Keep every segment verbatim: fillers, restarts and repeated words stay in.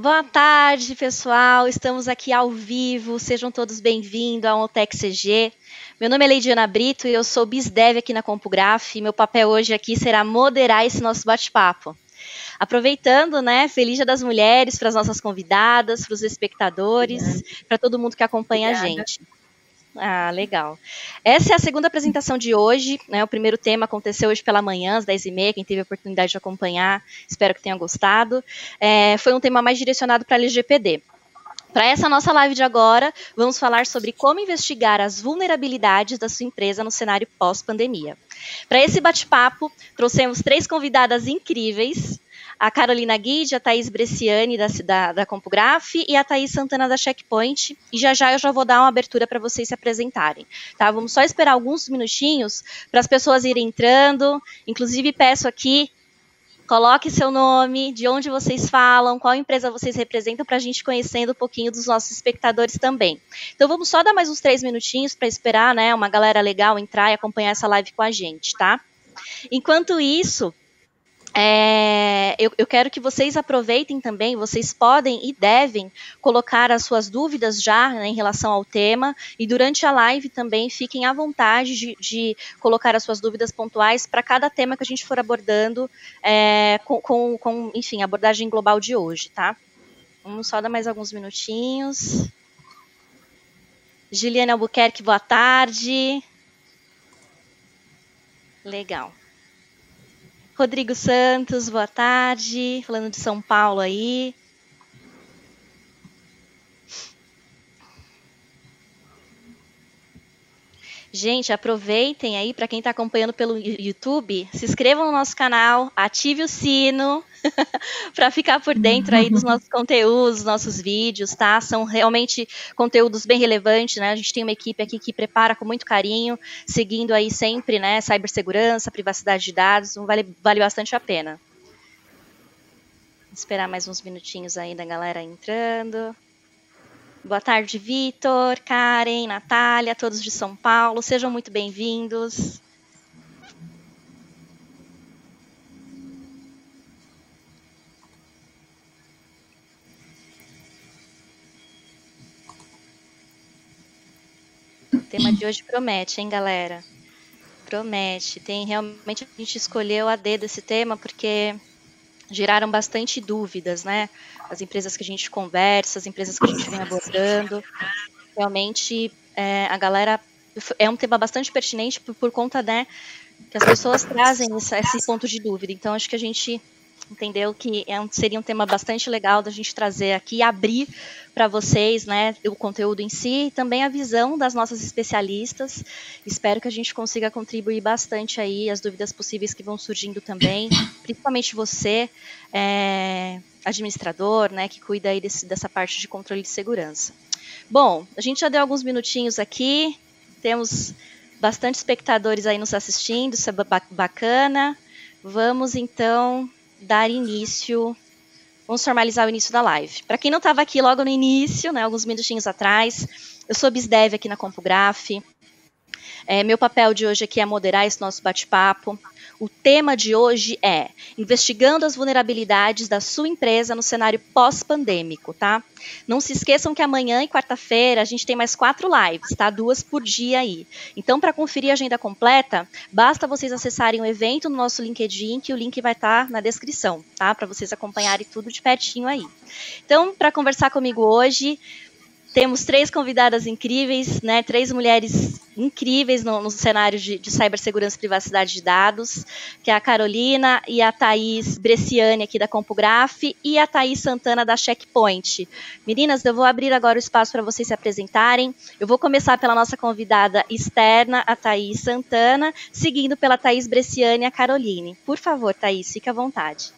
Boa tarde, pessoal. Estamos aqui ao vivo. Sejam todos bem-vindos ao ONTEC-C G. Meu nome é Leidiana Brito e eu sou BizDev aqui na Compugraf. E meu papel hoje aqui será moderar esse nosso bate-papo. Aproveitando, né, feliz Dia das Mulheres para as nossas convidadas, para os espectadores, para todo mundo que acompanha Obrigada. a gente. Ah, legal. Essa é a segunda apresentação de hoje, né? O primeiro tema aconteceu hoje pela manhã, às dez e meia, quem teve a oportunidade de acompanhar, espero que tenha gostado. É, foi um tema mais direcionado para a L G P D. Para essa nossa live de agora, vamos falar sobre como investigar as vulnerabilidades da sua empresa no cenário pós-pandemia. Para esse bate-papo, trouxemos três convidadas incríveis, a Carolina Guidi, a Thaís Bresciani da, da, da Compugraf e a Thaís Santana da Checkpoint. E já já eu já vou dar uma abertura para vocês se apresentarem. Tá? Vamos só esperar alguns minutinhos para as pessoas irem entrando. Inclusive, peço aqui, coloque seu nome, de onde vocês falam, qual empresa vocês representam, para a gente conhecendo um pouquinho dos nossos espectadores também. Então, vamos só dar mais uns três minutinhos para esperar, né, uma galera legal entrar e acompanhar essa live com a gente, tá? Enquanto isso... É, eu, eu quero que vocês aproveitem também, vocês podem e devem colocar as suas dúvidas já, né, em relação ao tema, e durante a live também fiquem à vontade de, de colocar as suas dúvidas pontuais para cada tema que a gente for abordando, é, com, com, com, enfim, a abordagem global de hoje, tá? Vamos só dar mais alguns minutinhos. Juliana Albuquerque, boa tarde. Legal. Rodrigo Santos, boa tarde, falando de São Paulo aí. Gente, aproveitem aí, para quem está acompanhando pelo YouTube, se inscrevam no nosso canal, ative o sino, para ficar por dentro aí dos nossos conteúdos, nossos vídeos, tá? São realmente conteúdos bem relevantes, né? A gente tem uma equipe aqui que prepara com muito carinho, seguindo aí sempre, né, cibersegurança, privacidade de dados, vale, vale bastante a pena. Vou esperar mais uns minutinhos aí da galera entrando. Boa tarde, Vitor, Karen, Natália, todos de São Paulo, sejam muito bem-vindos. O tema de hoje promete, hein, galera? Promete. Tem, realmente a gente escolheu a dedo esse tema porque geraram bastante dúvidas, né? As empresas que a gente conversa, as empresas que a gente vem abordando. Realmente, é, a galera... É um tema bastante pertinente por, por conta, né, que as pessoas trazem essa, esse ponto de dúvida. Então, acho que a gente entendeu que é um, seria um tema bastante legal da gente trazer aqui e abrir para vocês, né, o conteúdo em si e também a visão das nossas especialistas. Espero que a gente consiga contribuir bastante aí, as dúvidas possíveis que vão surgindo também, principalmente você, é, administrador, né, que cuida aí desse, dessa parte de controle de segurança. Bom, a gente já deu alguns minutinhos aqui, temos bastante espectadores aí nos assistindo, isso é bacana. Vamos, então... dar início, vamos formalizar o início da live. Para quem não estava aqui logo no início, né, alguns minutinhos atrás, eu sou BizDev aqui na Compugraf. É, meu papel de hoje aqui é moderar esse nosso bate-papo. O tema de hoje é investigando as vulnerabilidades da sua empresa no cenário pós-pandêmico, tá? Não se esqueçam que amanhã e quarta-feira a gente tem mais quatro lives, tá? Duas por dia aí. Então, para conferir a agenda completa, basta vocês acessarem o evento no nosso LinkedIn, que o link vai estar tá na descrição, tá? Para vocês acompanharem tudo de pertinho aí. Então, para conversar comigo hoje... Temos três convidadas incríveis, né? Três mulheres incríveis no, no cenário de, de cibersegurança e privacidade de dados, que é a Carolina e a Thaís Bresciani aqui da Compugraf e a Thaís Santana da Checkpoint. Meninas, eu vou abrir agora o espaço para vocês se apresentarem. Eu vou começar pela nossa convidada externa, a Thaís Santana, seguindo pela Thaís Bresciani e a Caroline. Por favor, Thaís, fique à vontade.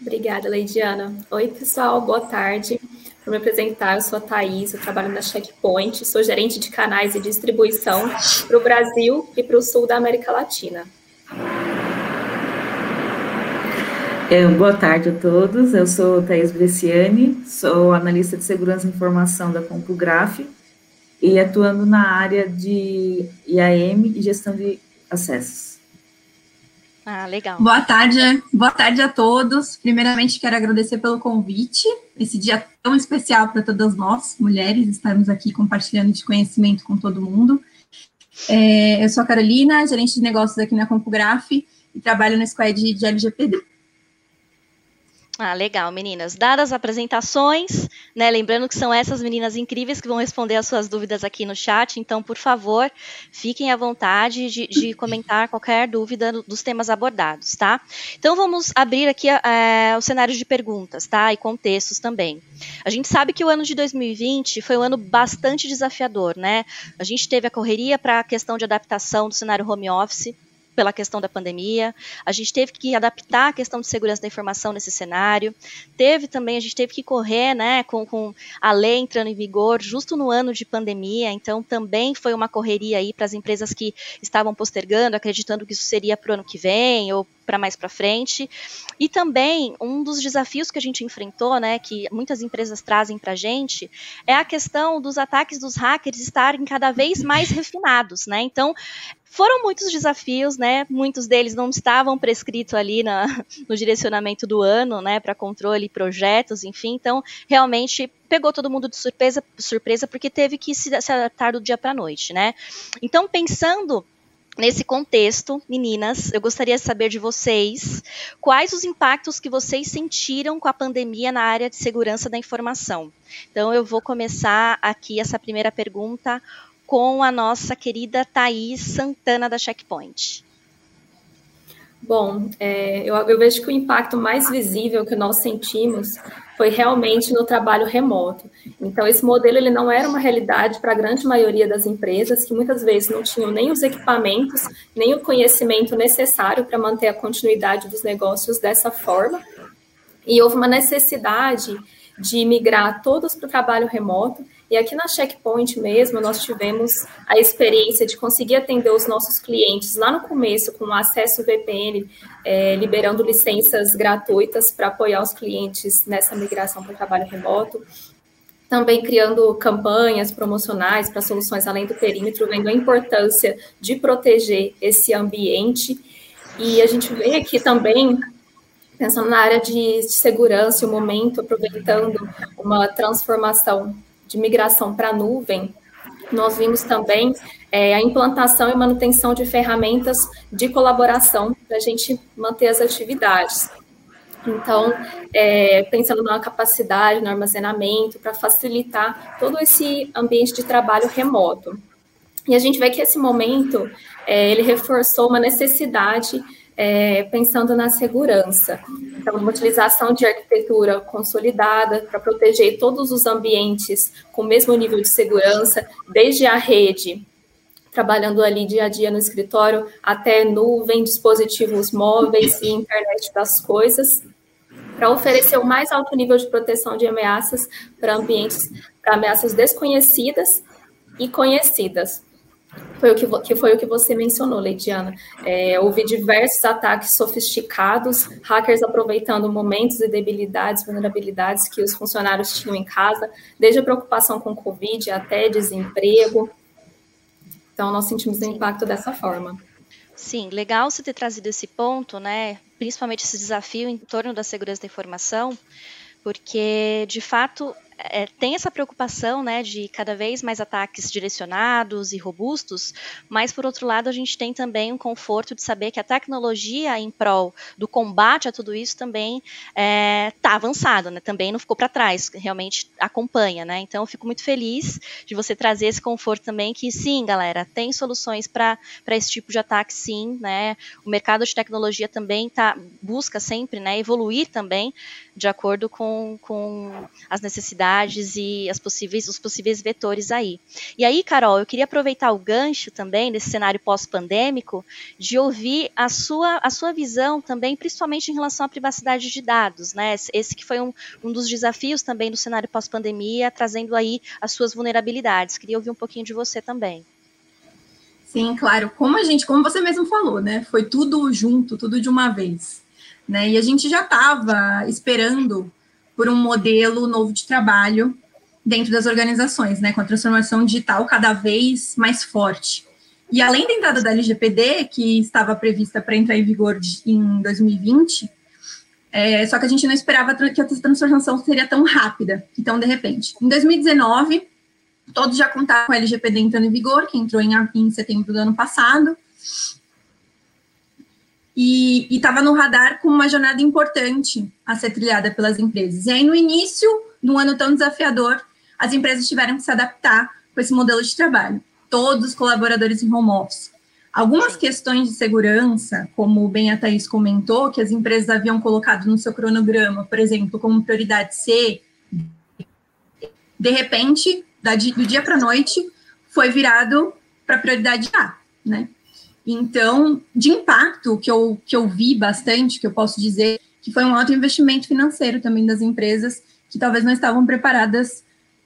Obrigada, Leidiana. Oi, pessoal, boa tarde. Para me apresentar, eu sou a Thaís, eu trabalho na Checkpoint, sou gerente de canais e distribuição para o Brasil e para o sul da América Latina. Eu, boa tarde a todos, eu sou Thaís Bresciani, sou analista de segurança e informação da Compugraf e atuando na área de I A M e gestão de acessos. Ah, legal. Boa tarde, boa tarde a todos. Primeiramente, quero agradecer pelo convite, esse dia tão especial para todas nós, mulheres, estarmos aqui compartilhando de conhecimento com todo mundo. É, eu sou a Carolina, gerente de negócios aqui na Compugraf e trabalho no squad de L G P D. Ah, legal, meninas. Dadas as apresentações, né, lembrando que são essas meninas incríveis que vão responder as suas dúvidas aqui no chat, então, por favor, fiquem à vontade de, de comentar qualquer dúvida dos temas abordados, tá? Então, vamos abrir aqui é, o cenário de perguntas, tá? E contextos também. A gente sabe que o ano de dois mil e vinte foi um ano bastante desafiador, né? A gente teve a correria para a questão de adaptação do cenário home office, pela questão da pandemia, a gente teve que adaptar a questão de segurança da informação nesse cenário, teve também, a gente teve que correr, né, com, com a lei entrando em vigor justo no ano de pandemia, então também foi uma correria aí para as empresas que estavam postergando, acreditando que isso seria para o ano que vem, ou para mais para frente, e também um dos desafios que a gente enfrentou, né, que muitas empresas trazem para a gente, é a questão dos ataques dos hackers estarem cada vez mais refinados, né, então foram muitos desafios, né, muitos deles não estavam prescritos ali na, no direcionamento do ano, né, para controle e projetos, enfim, então realmente pegou todo mundo de surpresa, surpresa porque teve que se, se adaptar do dia para a noite, né, então pensando nesse contexto, meninas, eu gostaria de saber de vocês quais os impactos que vocês sentiram com a pandemia na área de segurança da informação. Então, eu vou começar aqui essa primeira pergunta com a nossa querida Thaís Santana, da Checkpoint. Bom, é, eu, eu vejo que o impacto mais visível que nós sentimos foi realmente no trabalho remoto. Então, esse modelo ele não era uma realidade para a grande maioria das empresas, que muitas vezes não tinham nem os equipamentos, nem o conhecimento necessário para manter a continuidade dos negócios dessa forma. E houve uma necessidade de migrar todos para o trabalho remoto. E aqui na Checkpoint mesmo, nós tivemos a experiência de conseguir atender os nossos clientes lá no começo com acesso V P N, é, liberando licenças gratuitas para apoiar os clientes nessa migração para o trabalho remoto. Também criando campanhas promocionais para soluções além do perímetro, vendo a importância de proteger esse ambiente. E a gente vê aqui também, pensando na área de, de segurança, o momento, aproveitando uma transformação de migração para a nuvem, nós vimos também é, a implantação e manutenção de ferramentas de colaboração para a gente manter as atividades. Então, é, pensando na capacidade, no armazenamento, para facilitar todo esse ambiente de trabalho remoto. E a gente vê que esse momento, é, ele reforçou uma necessidade É, pensando na segurança. Então, uma utilização de arquitetura consolidada para proteger todos os ambientes com o mesmo nível de segurança, desde a rede, trabalhando ali dia a dia no escritório, até nuvem, dispositivos móveis e internet das coisas, para oferecer o mais alto nível de proteção de ameaças para ambientes, para ameaças desconhecidas e conhecidas. Foi o que, que foi o que você mencionou, Leidiana. É, houve diversos ataques sofisticados, hackers aproveitando momentos e debilidades, vulnerabilidades que os funcionários tinham em casa, desde a preocupação com Covid até desemprego. Então, nós sentimos o impacto dessa forma. Sim, legal você ter trazido esse ponto, né? Principalmente esse desafio em torno da segurança da informação, porque, de fato, É, tem essa preocupação, né, de cada vez mais ataques direcionados e robustos, mas, por outro lado, a gente tem também um conforto de saber que a tecnologia em prol do combate a tudo isso também está é, avançada, né, também não ficou para trás, realmente acompanha, né, então eu fico muito feliz de você trazer esse conforto também, que sim, galera, tem soluções para esse tipo de ataque, sim, né, o mercado de tecnologia também tá, busca sempre, né, evoluir também, de acordo com, com as necessidades e as possíveis, os possíveis vetores aí. E aí, Carol, eu queria aproveitar o gancho também desse cenário pós-pandêmico de ouvir a sua, a sua visão também, principalmente em relação à privacidade de dados, né? Esse que foi um, um dos desafios também do cenário pós-pandemia, trazendo aí as suas vulnerabilidades. Queria ouvir um pouquinho de você também. Sim, claro. Como a gente, como você mesmo falou, né? Foi tudo junto, tudo de uma vez, né? E a gente já estava esperando por um modelo novo de trabalho dentro das organizações, né, com a transformação digital cada vez mais forte. E além da entrada da L G P D, que estava prevista para entrar em vigor em dois mil e vinte, é, só que a gente não esperava que essa transformação seria tão rápida, então de repente. Em dois mil e dezenove, todos já contavam com a L G P D entrando em vigor, que entrou em, em setembro do ano passado, e estava no radar com uma jornada importante a ser trilhada pelas empresas. E aí, no início de um ano tão desafiador, as empresas tiveram que se adaptar com esse modelo de trabalho. Todos os colaboradores em home office. Algumas questões de segurança, como bem a Thaís comentou, que as empresas haviam colocado no seu cronograma, por exemplo, como prioridade C, de repente, do dia para a noite, foi virado para prioridade A, né? Então, de impacto, que eu, que eu vi bastante, que eu posso dizer, que foi um alto investimento financeiro também das empresas, que talvez não estavam preparadas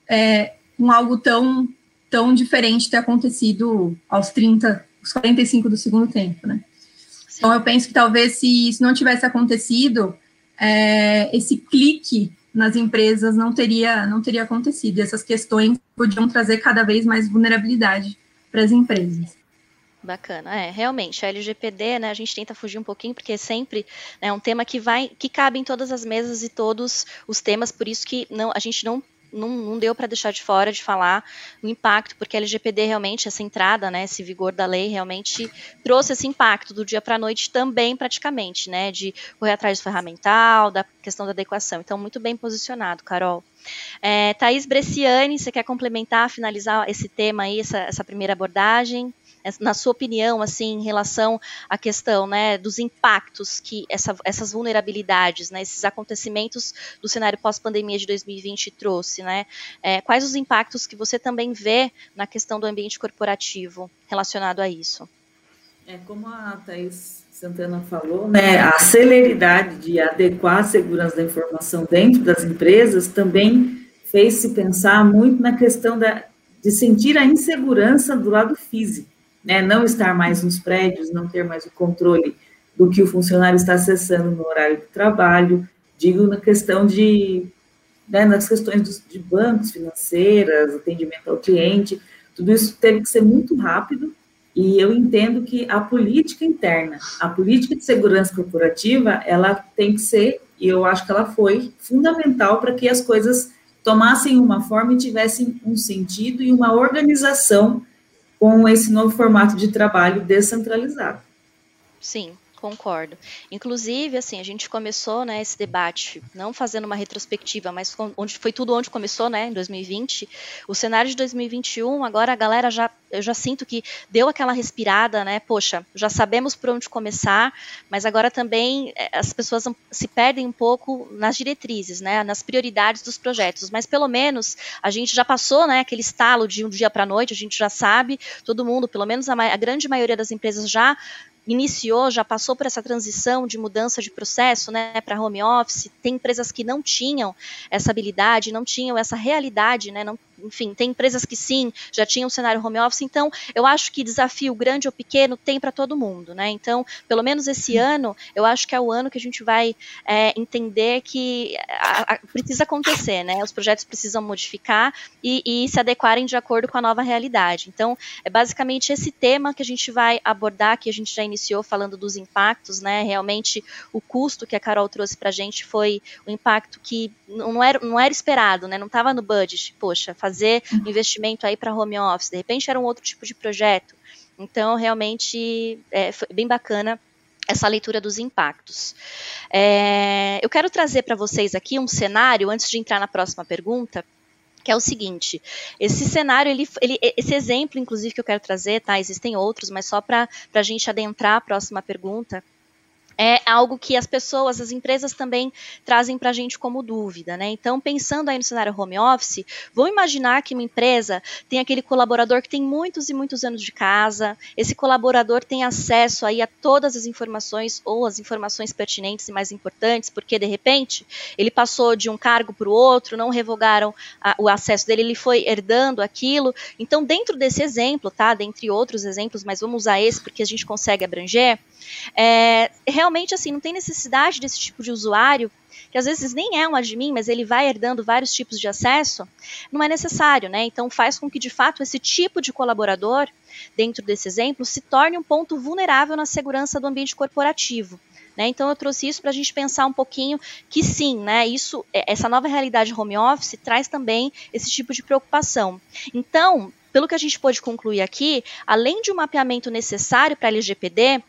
é, com algo tão, tão diferente ter acontecido aos trinta, aos quarenta e cinco do segundo tempo, né? Então, eu penso que talvez se isso não tivesse acontecido, é, esse clique nas empresas não teria, não teria acontecido. E essas questões podiam trazer cada vez mais vulnerabilidade para as empresas. Bacana, é, realmente, a L G P D, né, a gente tenta fugir um pouquinho, porque sempre é um tema que vai, que cabe em todas as mesas e todos os temas, por isso que não, a gente não, não, não deu para deixar de fora de falar o impacto, porque a L G P D realmente, essa entrada, né, esse vigor da lei realmente trouxe esse impacto do dia para a noite também praticamente, né, de correr atrás do ferramental, da questão da adequação, então muito bem posicionado, Carol. É, Thaís Bresciani, você quer complementar, finalizar esse tema aí, essa, essa primeira abordagem? Na sua opinião, assim, em relação à questão, né, dos impactos que essa, essas vulnerabilidades, né, esses acontecimentos do cenário pós-pandemia de dois mil e vinte trouxe, né, é, quais os impactos que você também vê na questão do ambiente corporativo relacionado a isso? É, como a Thaís Santana falou, né, a celeridade de adequar a segurança da informação dentro das empresas também fez-se pensar muito na questão da, de sentir a insegurança do lado físico. Né, não estar mais nos prédios, não ter mais o controle do que o funcionário está acessando no horário de trabalho, digo na questão de, né, nas questões dos, de bancos, financeiras, atendimento ao cliente, tudo isso teve que ser muito rápido, e eu entendo que a política interna, a política de segurança corporativa, ela tem que ser, e eu acho que ela foi fundamental para que as coisas tomassem uma forma e tivessem um sentido e uma organização com esse novo formato de trabalho descentralizado. Sim, concordo. Inclusive, assim, a gente começou, né, esse debate, não fazendo uma retrospectiva, mas onde foi tudo onde começou, né, em dois mil e vinte, o cenário de dois mil e vinte e um, agora a galera já, eu já sinto que deu aquela respirada, né, poxa, já sabemos por onde começar, mas agora também as pessoas se perdem um pouco nas diretrizes, né, nas prioridades dos projetos, mas pelo menos a gente já passou, né, aquele estalo de um dia para a noite, a gente já sabe, todo mundo, pelo menos a, ma- a grande maioria das empresas já iniciou, já passou por essa transição de mudança de processo, né, para home office, tem empresas que não tinham essa habilidade, não tinham essa realidade, né, não, enfim, tem empresas que sim, já tinham o cenário home office, então eu acho que desafio grande ou pequeno tem para todo mundo, né, então pelo menos esse ano, eu acho que é o ano que a gente vai é, entender que a, a, precisa acontecer, né, os projetos precisam modificar e, e se adequarem de acordo com a nova realidade, então é basicamente esse tema que a gente vai abordar, que a gente já iniciou iniciou falando dos impactos, né, realmente o custo que a Carol trouxe para a gente foi um impacto que não era, não era esperado, né, não estava no budget, poxa, fazer um investimento aí para home office, de repente era um outro tipo de projeto, então realmente é, foi bem bacana essa leitura dos impactos. É, eu quero trazer para vocês aqui um cenário, antes de entrar na próxima pergunta, que é o seguinte, esse cenário, ele, ele, esse exemplo, inclusive, que eu quero trazer, tá, existem outros, mas só para a gente adentrar a próxima pergunta, é algo que as pessoas, as empresas também trazem para a gente como dúvida, né, então pensando aí no cenário home office, vamos imaginar que uma empresa tem aquele colaborador que tem muitos e muitos anos de casa, esse colaborador tem acesso aí a todas as informações ou as informações pertinentes e mais importantes, porque de repente ele passou de um cargo para o outro, não revogaram a, o acesso dele, ele foi herdando aquilo, então dentro desse exemplo, tá, dentre outros exemplos, mas vamos usar esse porque a gente consegue abranger, é, realmente assim, não tem necessidade desse tipo de usuário que às vezes nem é um admin, mas ele vai herdando vários tipos de acesso, não é necessário, né? Então faz com que, de fato, esse tipo de colaborador, dentro desse exemplo, se torne um ponto vulnerável na segurança do ambiente corporativo. Né? Então, eu trouxe isso para a gente pensar um pouquinho que sim, né, isso, essa nova realidade home office traz também esse tipo de preocupação. Então, pelo que a gente pôde concluir aqui, além de um mapeamento necessário para a L G P D,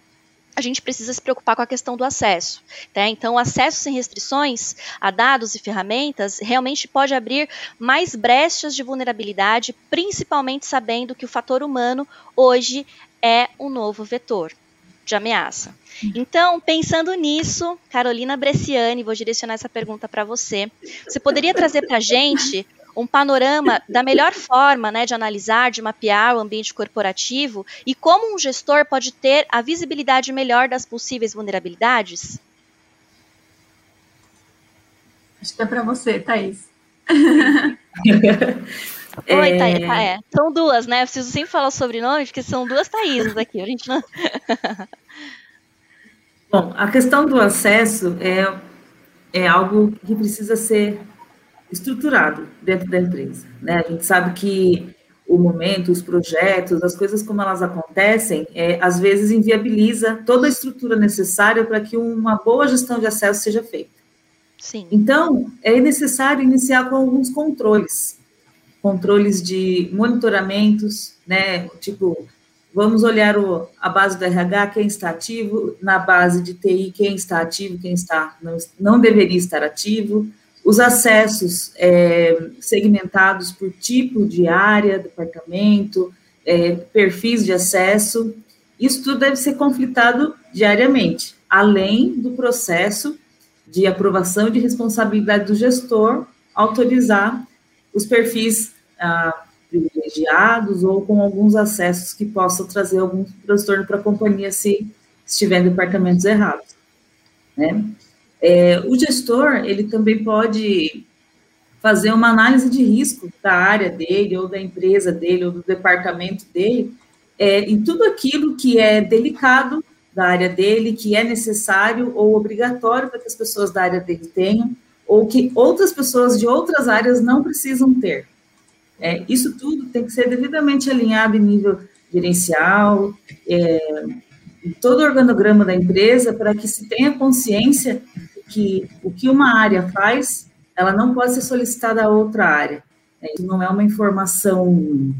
a gente precisa se preocupar com a questão do acesso. Tá? Então, o acesso sem restrições a dados e ferramentas realmente pode abrir mais brechas de vulnerabilidade, principalmente sabendo que o fator humano hoje é um novo vetor de ameaça. Então, pensando nisso, Carolina Bresciani, vou direcionar essa pergunta para você. Você poderia trazer para a gente um panorama da melhor forma, né, de analisar, de mapear o ambiente corporativo e como um gestor pode ter a visibilidade melhor das possíveis vulnerabilidades? Acho que é para você, Thaís. Oi, é... Thaís. Ah, é. São duas, né? Eu preciso sempre falar o sobrenome, porque são duas Thaíses aqui. A gente não... Bom, a questão do acesso é, é algo que precisa ser estruturado dentro da empresa, né? A gente sabe que o momento, os projetos, as coisas como elas acontecem, é, às vezes inviabiliza toda a estrutura necessária para que uma boa gestão de acesso seja feita. Sim. Então, é necessário iniciar com alguns controles, controles de monitoramentos, né? Tipo, vamos olhar o, a base do R H, quem está ativo, na base de T I, quem está ativo, quem está, não, não deveria estar ativo, os acessos é, segmentados por tipo de área, departamento, é, perfis de acesso, isso tudo deve ser conflitado diariamente, além do processo de aprovação de responsabilidade do gestor autorizar os perfis ah, privilegiados ou com alguns acessos que possam trazer algum transtorno para a companhia se estiver em departamentos errados, né? É, o gestor, ele também pode fazer uma análise de risco da área dele, ou da empresa dele, ou do departamento dele, é, em tudo aquilo que é delicado da área dele, que é necessário ou obrigatório para que as pessoas da área dele tenham, ou que outras pessoas de outras áreas não precisam ter. É, isso tudo tem que ser devidamente alinhado em nível gerencial, é, em todo o organograma da empresa, para que se tenha consciência que o que uma área faz, ela não pode ser solicitada a outra área. É, isso não é uma informação,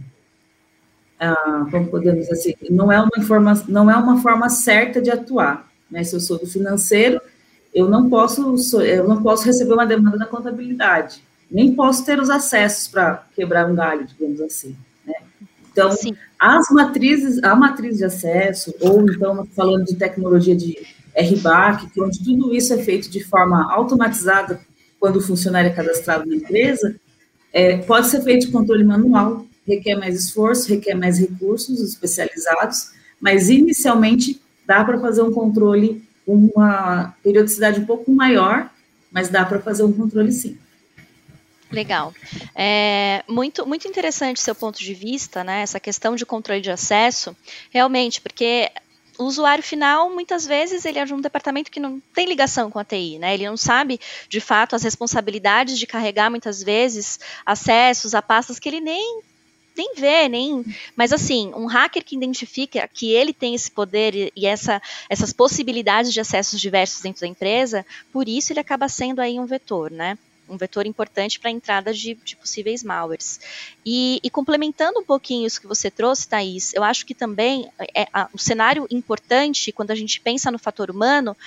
ah, como podemos dizer assim, não é uma informa, não é uma forma certa de atuar. Né? Se eu sou do financeiro, Eu não, posso, eu não posso receber uma demanda da contabilidade, nem posso ter os acessos para quebrar um galho, digamos assim, né? Então, sim, as matrizes, a matriz de acesso, ou então, falando de tecnologia de R B A C, onde tudo isso é feito de forma automatizada quando o funcionário é cadastrado na empresa, é, pode ser feito de controle manual, requer mais esforço, requer mais recursos especializados, mas inicialmente dá para fazer um controle, uma periodicidade um pouco maior, mas dá para fazer um controle sim. Legal. É, muito, muito interessante seu ponto de vista, né? Essa questão de controle de acesso, realmente, porque o usuário final, muitas vezes, ele é de um departamento que não tem ligação com a T I, né? Ele não sabe, de fato, as responsabilidades de carregar, muitas vezes, acessos a pastas que ele nem... nem vê, nem... Mas, assim, um hacker que identifica que ele tem esse poder e essa, essas possibilidades de acessos diversos dentro da empresa, por isso ele acaba sendo aí um vetor, né? Um vetor importante para a entrada de, de possíveis malwares. E, e complementando um pouquinho isso que você trouxe, Thaís, eu acho que também é, a, um cenário importante, quando a gente pensa no fator humano,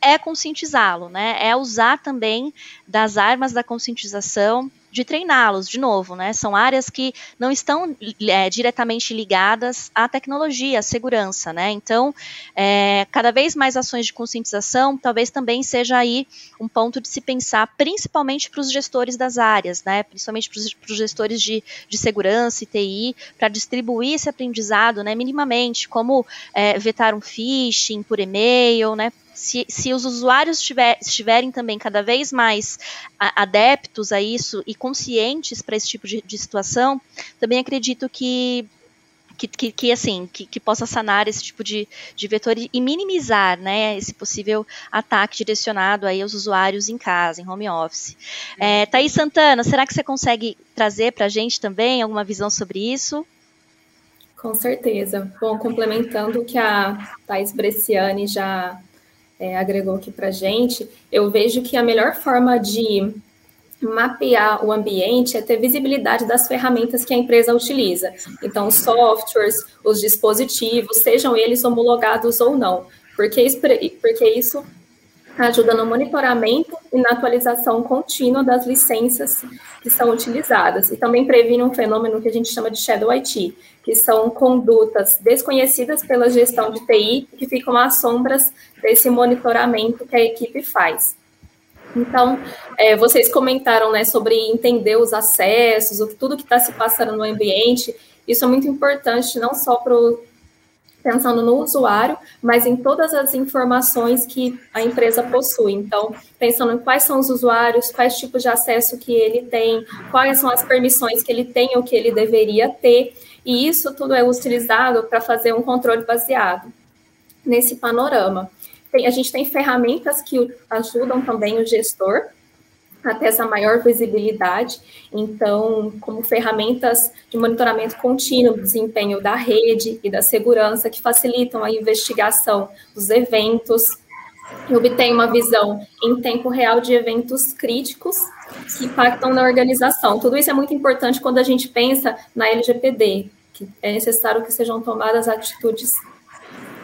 é conscientizá-lo, né? É usar também das armas da conscientização, de treiná-los, de novo, né? São áreas que não estão é, diretamente ligadas à tecnologia, à segurança, né? Então, é, cada vez mais ações de conscientização, talvez também seja aí um ponto de se pensar, principalmente para os gestores das áreas, né? Principalmente para os gestores de, de segurança e T I, para distribuir esse aprendizado, né? Minimamente, como é, vetar um phishing por e-mail, né? Se, se os usuários tiver, estiverem também cada vez mais adeptos a isso e conscientes para esse tipo de, de situação, também acredito que Que, que, que, assim, que, que possa sanar esse tipo de, de vetor e minimizar, né, esse possível ataque direcionado aí aos usuários em casa, em home office. É, Thaís Santana, será que você consegue trazer para a gente também alguma visão sobre isso? Com certeza. Bom, complementando o que a Thaís Bresciani já é, agregou aqui para a gente, eu vejo que a melhor forma de mapear o ambiente é ter visibilidade das ferramentas que a empresa utiliza. Então, os softwares, os dispositivos, sejam eles homologados ou não, porque isso ajuda no monitoramento e na atualização contínua das licenças que são utilizadas. E também previne um fenômeno que a gente chama de shadow I T, que são condutas desconhecidas pela gestão de T I que ficam às sombras desse monitoramento que a equipe faz. Então, é, vocês comentaram, né, sobre entender os acessos, tudo que está se passando no ambiente. Isso é muito importante, não só pro, pensando no usuário, mas em todas as informações que a empresa possui. Então, pensando em quais são os usuários, quais tipos de acesso que ele tem, quais são as permissões que ele tem ou que ele deveria ter. E isso tudo é utilizado para fazer um controle baseado nesse panorama. A gente tem ferramentas que ajudam também o gestor a ter essa maior visibilidade. Então, como ferramentas de monitoramento contínuo do desempenho da rede e da segurança, que facilitam a investigação dos eventos e obtém uma visão em tempo real de eventos críticos que impactam na organização. Tudo isso é muito importante quando a gente pensa na L G P D, que é necessário que sejam tomadas atitudes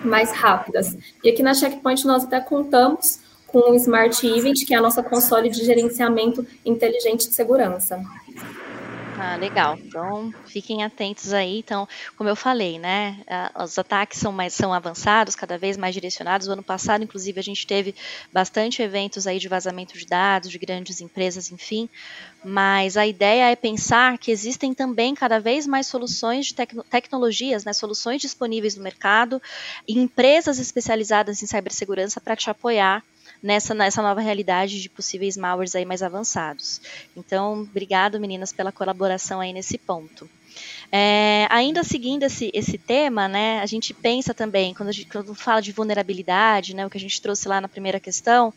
mais rápidas. E aqui na Checkpoint nós até contamos com o Smart Event, que é a nossa console de gerenciamento inteligente de segurança. Ah, legal. Então, fiquem atentos aí. Então, como eu falei, né, os ataques são, mais, são avançados, cada vez mais direcionados. O ano passado, inclusive, a gente teve bastante eventos aí de vazamento de dados, de grandes empresas, enfim. Mas a ideia é pensar que existem também cada vez mais soluções de tecno- tecnologias, né, soluções disponíveis no mercado, e empresas especializadas em cibersegurança para te apoiar Nessa, nessa nova realidade de possíveis malwares aí mais avançados. Então, obrigado, meninas, pela colaboração aí nesse ponto. É, ainda seguindo esse, esse tema, né, a gente pensa também, quando a gente quando fala de vulnerabilidade, né, o que a gente trouxe lá na primeira questão,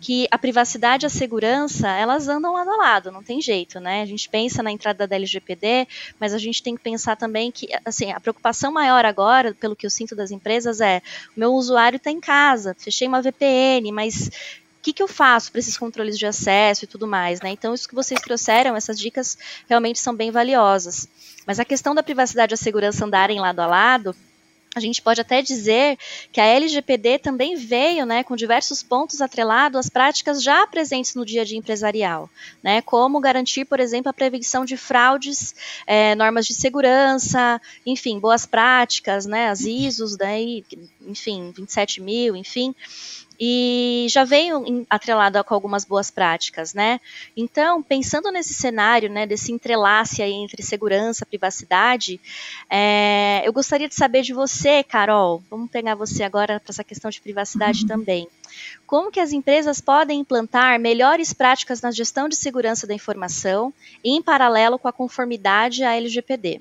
que a privacidade e a segurança, elas andam lado a lado, não tem jeito, né? A gente pensa na entrada da L G P D, mas a gente tem que pensar também que, assim, a preocupação maior agora, pelo que eu sinto das empresas, é: o meu usuário está em casa, fechei uma V P N, mas o que, que eu faço para esses controles de acesso e tudo mais, né? Então, isso que vocês trouxeram, essas dicas realmente são bem valiosas. Mas a questão da privacidade e a segurança andarem lado a lado, a gente pode até dizer que a L G P D também veio, né, com diversos pontos atrelados às práticas já presentes no dia a dia empresarial, né, como garantir, por exemplo, a prevenção de fraudes, é, normas de segurança, enfim, boas práticas, né, as I S Os, daí, enfim, vinte e sete mil, enfim, e já veio atrelado com algumas boas práticas, né? Então, pensando nesse cenário, né, desse entrelace aí entre segurança e privacidade, é, eu gostaria de saber de você, Carol, vamos pegar você agora para essa questão de privacidade uhum. também. Como que as empresas podem implantar melhores práticas na gestão de segurança da informação em paralelo com a conformidade à L G P D?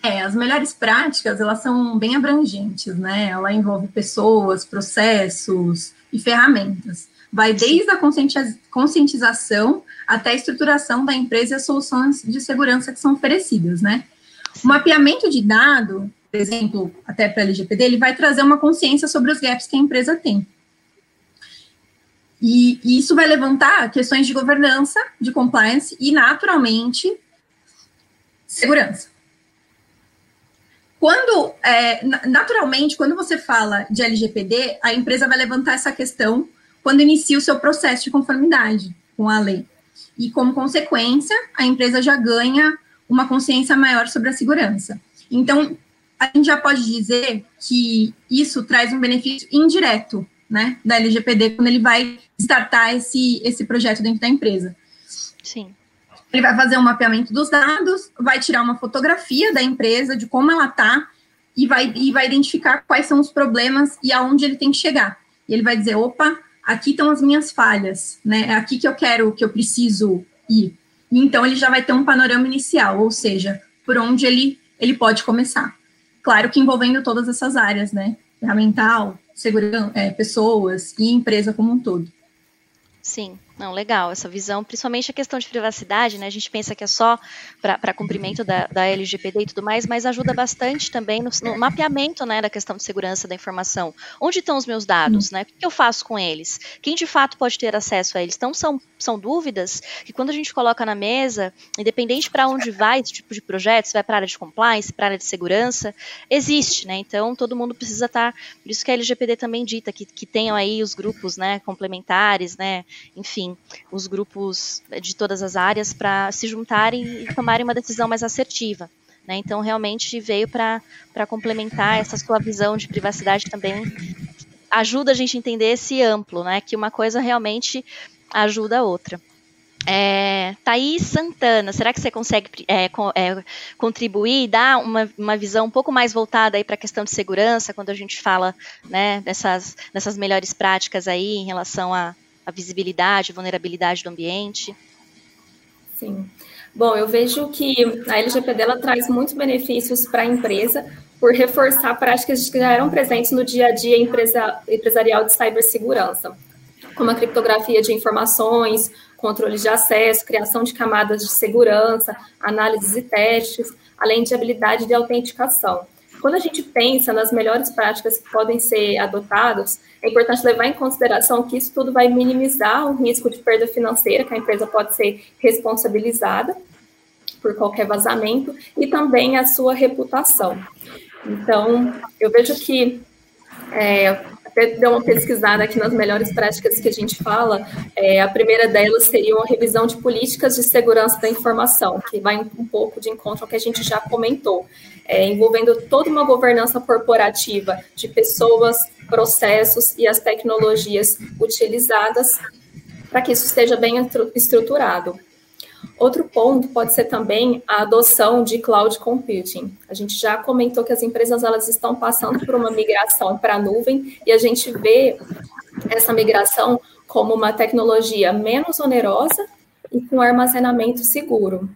É, as melhores práticas, elas são bem abrangentes, né? Ela envolve pessoas, processos e ferramentas. Vai desde a conscientização até a estruturação da empresa e as soluções de segurança que são oferecidas, né? O mapeamento de dado, por exemplo, até para a L G P D, ele vai trazer uma consciência sobre os gaps que a empresa tem. E, e isso vai levantar questões de governança, de compliance e, naturalmente, segurança. Quando, é, naturalmente, quando você fala de L G P D, a empresa vai levantar essa questão quando inicia o seu processo de conformidade com a lei. E, como consequência, a empresa já ganha uma consciência maior sobre a segurança. Então, a gente já pode dizer que isso traz um benefício indireto, né, da L G P D quando ele vai startar esse, esse projeto dentro da empresa. Sim. Ele vai fazer um mapeamento dos dados, vai tirar uma fotografia da empresa, de como ela está, e vai, e vai identificar quais são os problemas e aonde ele tem que chegar. E ele vai dizer: opa, aqui estão as minhas falhas, né? É aqui que eu quero, que eu preciso ir. E então, ele já vai ter um panorama inicial, ou seja, por onde ele ele pode começar. Claro que envolvendo todas essas áreas, né? Ferramental, segurança, é, pessoas e empresa como um todo. Sim, não, legal essa visão, principalmente a questão de privacidade, né? A gente pensa que é só para cumprimento da, da L G P D e tudo mais, mas ajuda bastante também no, no mapeamento, né, da questão de segurança da informação. Onde estão os meus dados, né? O que eu faço com eles? Quem de fato pode ter acesso a eles? Então, são, são dúvidas que quando a gente coloca na mesa, independente para onde vai esse tipo de projeto, se vai para a área de compliance, para a área de segurança, existe, né? Então, todo mundo precisa estar... Por isso que a L G P D também dita que, que tenham aí os grupos, né, complementares, né? Enfim, os grupos de todas as áreas para se juntarem e tomarem uma decisão mais assertiva, né? Então, realmente veio para complementar essa sua visão de privacidade também, ajuda a gente a entender esse amplo, né? Que uma coisa realmente ajuda a outra. É, Thaís Santana, será que você consegue é, co, é, contribuir e dar uma, uma visão um pouco mais voltada para a questão de segurança, quando a gente fala, né, dessas, dessas melhores práticas aí em relação a a visibilidade, a vulnerabilidade do ambiente? Sim. Bom, eu vejo que a L G P D ela traz muitos benefícios para a empresa por reforçar práticas que já eram presentes no dia a dia empresa, empresarial de cibersegurança, como a criptografia de informações, controle de acesso, criação de camadas de segurança, análises e testes, além de habilidade de autenticação. Quando a gente pensa nas melhores práticas que podem ser adotadas, é importante levar em consideração que isso tudo vai minimizar o risco de perda financeira, que a empresa pode ser responsabilizada por qualquer vazamento, e também a sua reputação. Então, eu vejo que, é, até deu uma pesquisada aqui nas melhores práticas que a gente fala, é, a primeira delas seria uma revisão de políticas de segurança da informação, que vai um pouco de encontro ao que a gente já comentou. É, envolvendo toda uma governança corporativa de pessoas, processos e as tecnologias utilizadas para que isso esteja bem estruturado. Outro ponto pode ser também a adoção de cloud computing. A gente já comentou que as empresas elas estão passando por uma migração para a nuvem e a gente vê essa migração como uma tecnologia menos onerosa e com armazenamento seguro.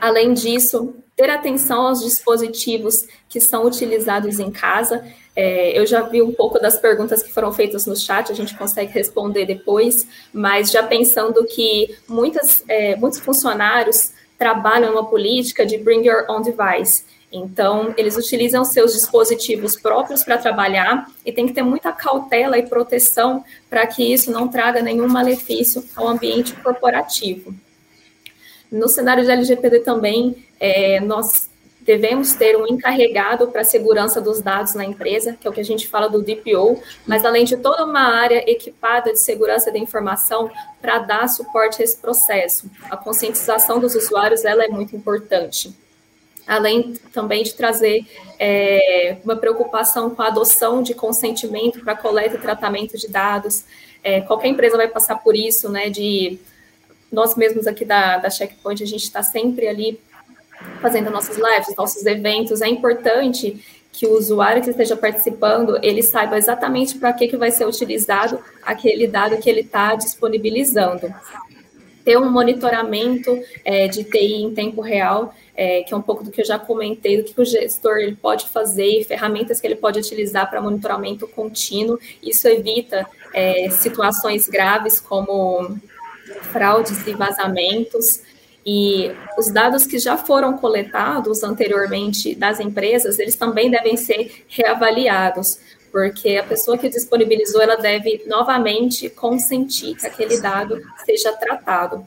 Além disso, ter atenção aos dispositivos que são utilizados em casa. É, eu já vi um pouco das perguntas que foram feitas no chat, a gente consegue responder depois, mas já pensando que muitas, é, muitos funcionários trabalham uma política de bring your own device. Então, eles utilizam seus dispositivos próprios para trabalhar e tem que ter muita cautela e proteção para que isso não traga nenhum malefício ao ambiente corporativo. No cenário de L G P D também, é, nós devemos ter um encarregado para a segurança dos dados na empresa, que é o que a gente fala do D P O, mas além de toda uma área equipada de segurança da informação para dar suporte a esse processo. A conscientização dos usuários ela é muito importante. Além também de trazer é, uma preocupação com a adoção de consentimento para coleta e tratamento de dados. É, qualquer empresa vai passar por isso, né, de... Nós mesmos aqui da, da Checkpoint, a gente está sempre ali fazendo nossas lives, nossos eventos. É importante que o usuário que esteja participando, ele saiba exatamente para que, que vai ser utilizado aquele dado que ele está disponibilizando. Ter um monitoramento é, de T I em tempo real, é, que é um pouco do que eu já comentei, do que o gestor ele pode fazer, ferramentas que ele pode utilizar para monitoramento contínuo. Isso evita é, situações graves como... fraudes e vazamentos, e os dados que já foram coletados anteriormente das empresas, eles também devem ser reavaliados, porque a pessoa que disponibilizou, ela deve novamente consentir que aquele dado seja tratado.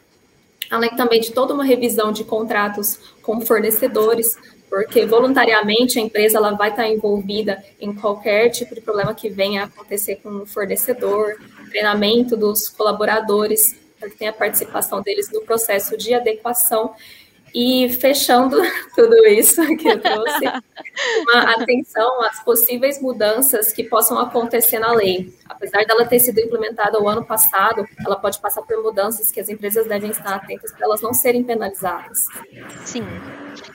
Além também de toda uma revisão de contratos com fornecedores, porque voluntariamente a empresa ela vai estar envolvida em qualquer tipo de problema que venha a acontecer com o fornecedor, treinamento dos colaboradores, que tem a participação deles no processo de adequação. E fechando tudo isso que eu trouxe, uma atenção às possíveis mudanças que possam acontecer na lei. Apesar dela ter sido implementada o ano passado, ela pode passar por mudanças que as empresas devem estar atentas para elas não serem penalizadas. Sim.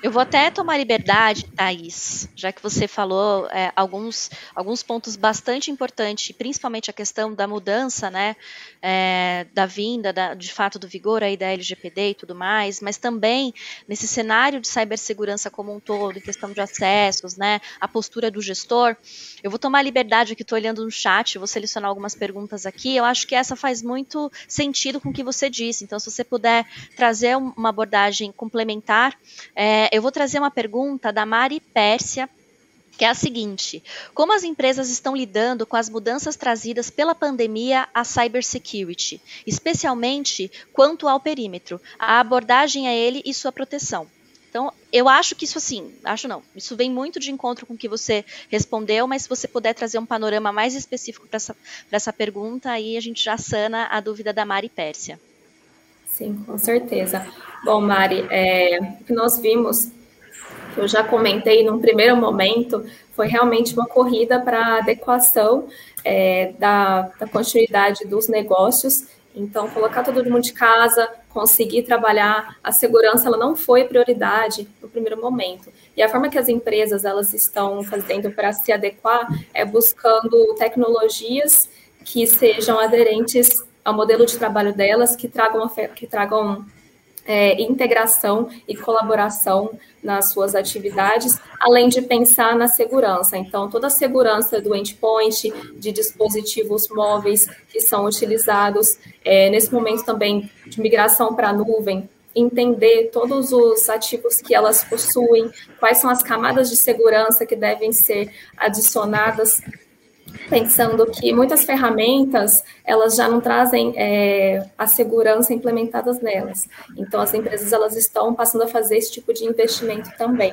Eu vou até tomar liberdade, Thaís, já que você falou é, alguns, alguns pontos bastante importantes, principalmente a questão da mudança, né, é, da vinda, da, de fato, do vigor aí da L G P D e tudo mais, mas também nesse cenário de cibersegurança como um todo, em questão de acessos, né, a postura do gestor. Eu vou tomar a liberdade, aqui estou olhando no chat, vou selecionar algumas perguntas aqui, eu acho que essa faz muito sentido com o que você disse, então se você puder trazer uma abordagem complementar, é, eu vou trazer uma pergunta da Mari Pérsia, que é a seguinte: como as empresas estão lidando com as mudanças trazidas pela pandemia à cybersecurity, especialmente quanto ao perímetro, a abordagem a ele e sua proteção? Então, eu acho que isso assim, acho não, isso vem muito de encontro com o que você respondeu, mas se você puder trazer um panorama mais específico para essa, para essa pergunta, aí a gente já sana a dúvida da Mari Pérsia. Sim, com certeza. Bom, Mari, é, o que nós vimos, que eu já comentei num primeiro momento, foi realmente uma corrida para adequação é, da, da continuidade dos negócios. Então, colocar todo mundo de casa, conseguir trabalhar, a segurança ela não foi prioridade no primeiro momento. E a forma que as empresas elas estão fazendo para se adequar é buscando tecnologias que sejam aderentes ao modelo de trabalho delas, que tragam, que tragam é, integração e colaboração nas suas atividades, além de pensar na segurança. Então, toda a segurança do endpoint, de dispositivos móveis que são utilizados, é, nesse momento também de migração para a nuvem, entender todos os ativos que elas possuem, quais são as camadas de segurança que devem ser adicionadas, pensando que muitas ferramentas, elas já não trazem é, a segurança implementadas nelas. Então, as empresas elas estão passando a fazer esse tipo de investimento também.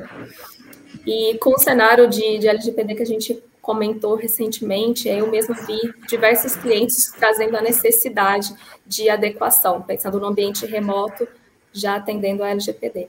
E com o cenário de, de L G P D que a gente comentou recentemente, eu mesmo vi diversos clientes trazendo a necessidade de adequação, pensando no ambiente remoto, já atendendo a L G P D.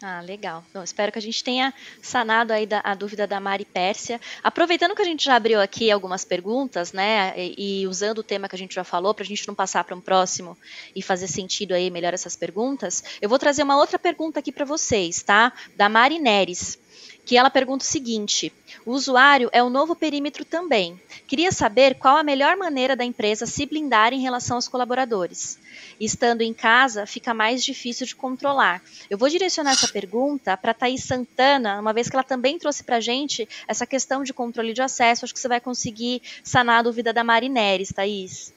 Ah, legal. Bom, espero que a gente tenha sanado aí da, a dúvida da Mari Pérsia. Aproveitando que a gente já abriu aqui algumas perguntas, né, e, e usando o tema que a gente já falou, para a gente não passar para um próximo e fazer sentido aí melhor essas perguntas, eu vou trazer uma outra pergunta aqui para vocês, tá? Da Mari Neres, que ela pergunta o seguinte: o usuário é o novo perímetro também. Queria saber qual a melhor maneira da empresa se blindar em relação aos colaboradores. Estando em casa, fica mais difícil de controlar. Eu vou direcionar essa pergunta para a Thaís Santana, uma vez que ela também trouxe para a gente essa questão de controle de acesso. Acho que você vai conseguir sanar a dúvida da Mari Neres, Thaís.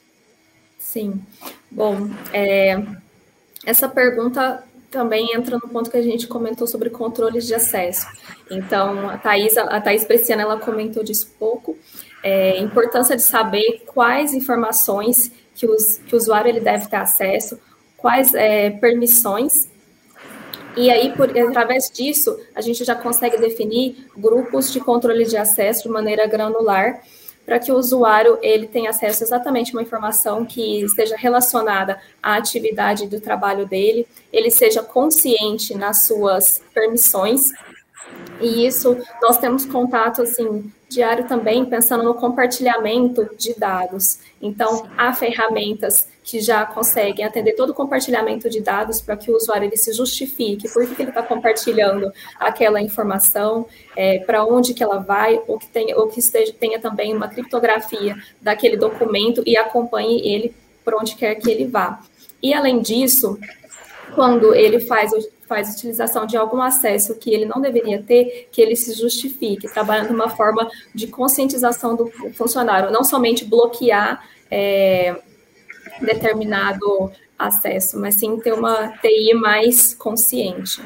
Sim. Bom, é, essa pergunta também entra no ponto que a gente comentou sobre controles de acesso. Então, a Thaís, a Thaís Bresciani, ela comentou disso pouco, é, importância de saber quais informações que, os, que o usuário ele deve ter acesso, quais é, permissões, e aí, por, através disso, a gente já consegue definir grupos de controle de acesso de maneira granular, para que o usuário ele tenha acesso exatamente a uma informação que esteja relacionada à atividade do trabalho dele, ele seja consciente nas suas permissões, e isso nós temos contato assim, diário também, pensando no compartilhamento de dados. Então, há ferramentas que já conseguem atender todo o compartilhamento de dados para que o usuário ele se justifique por que ele está compartilhando aquela informação, é, para onde que ela vai, ou que, tenha, ou que esteja, tenha também uma criptografia daquele documento e acompanhe ele por onde quer que ele vá. E, além disso, quando ele faz, faz utilização de algum acesso que ele não deveria ter, que ele se justifique, trabalhando de uma forma de conscientização do funcionário, não somente bloquear é, determinado acesso, mas sim ter uma T I mais consciente.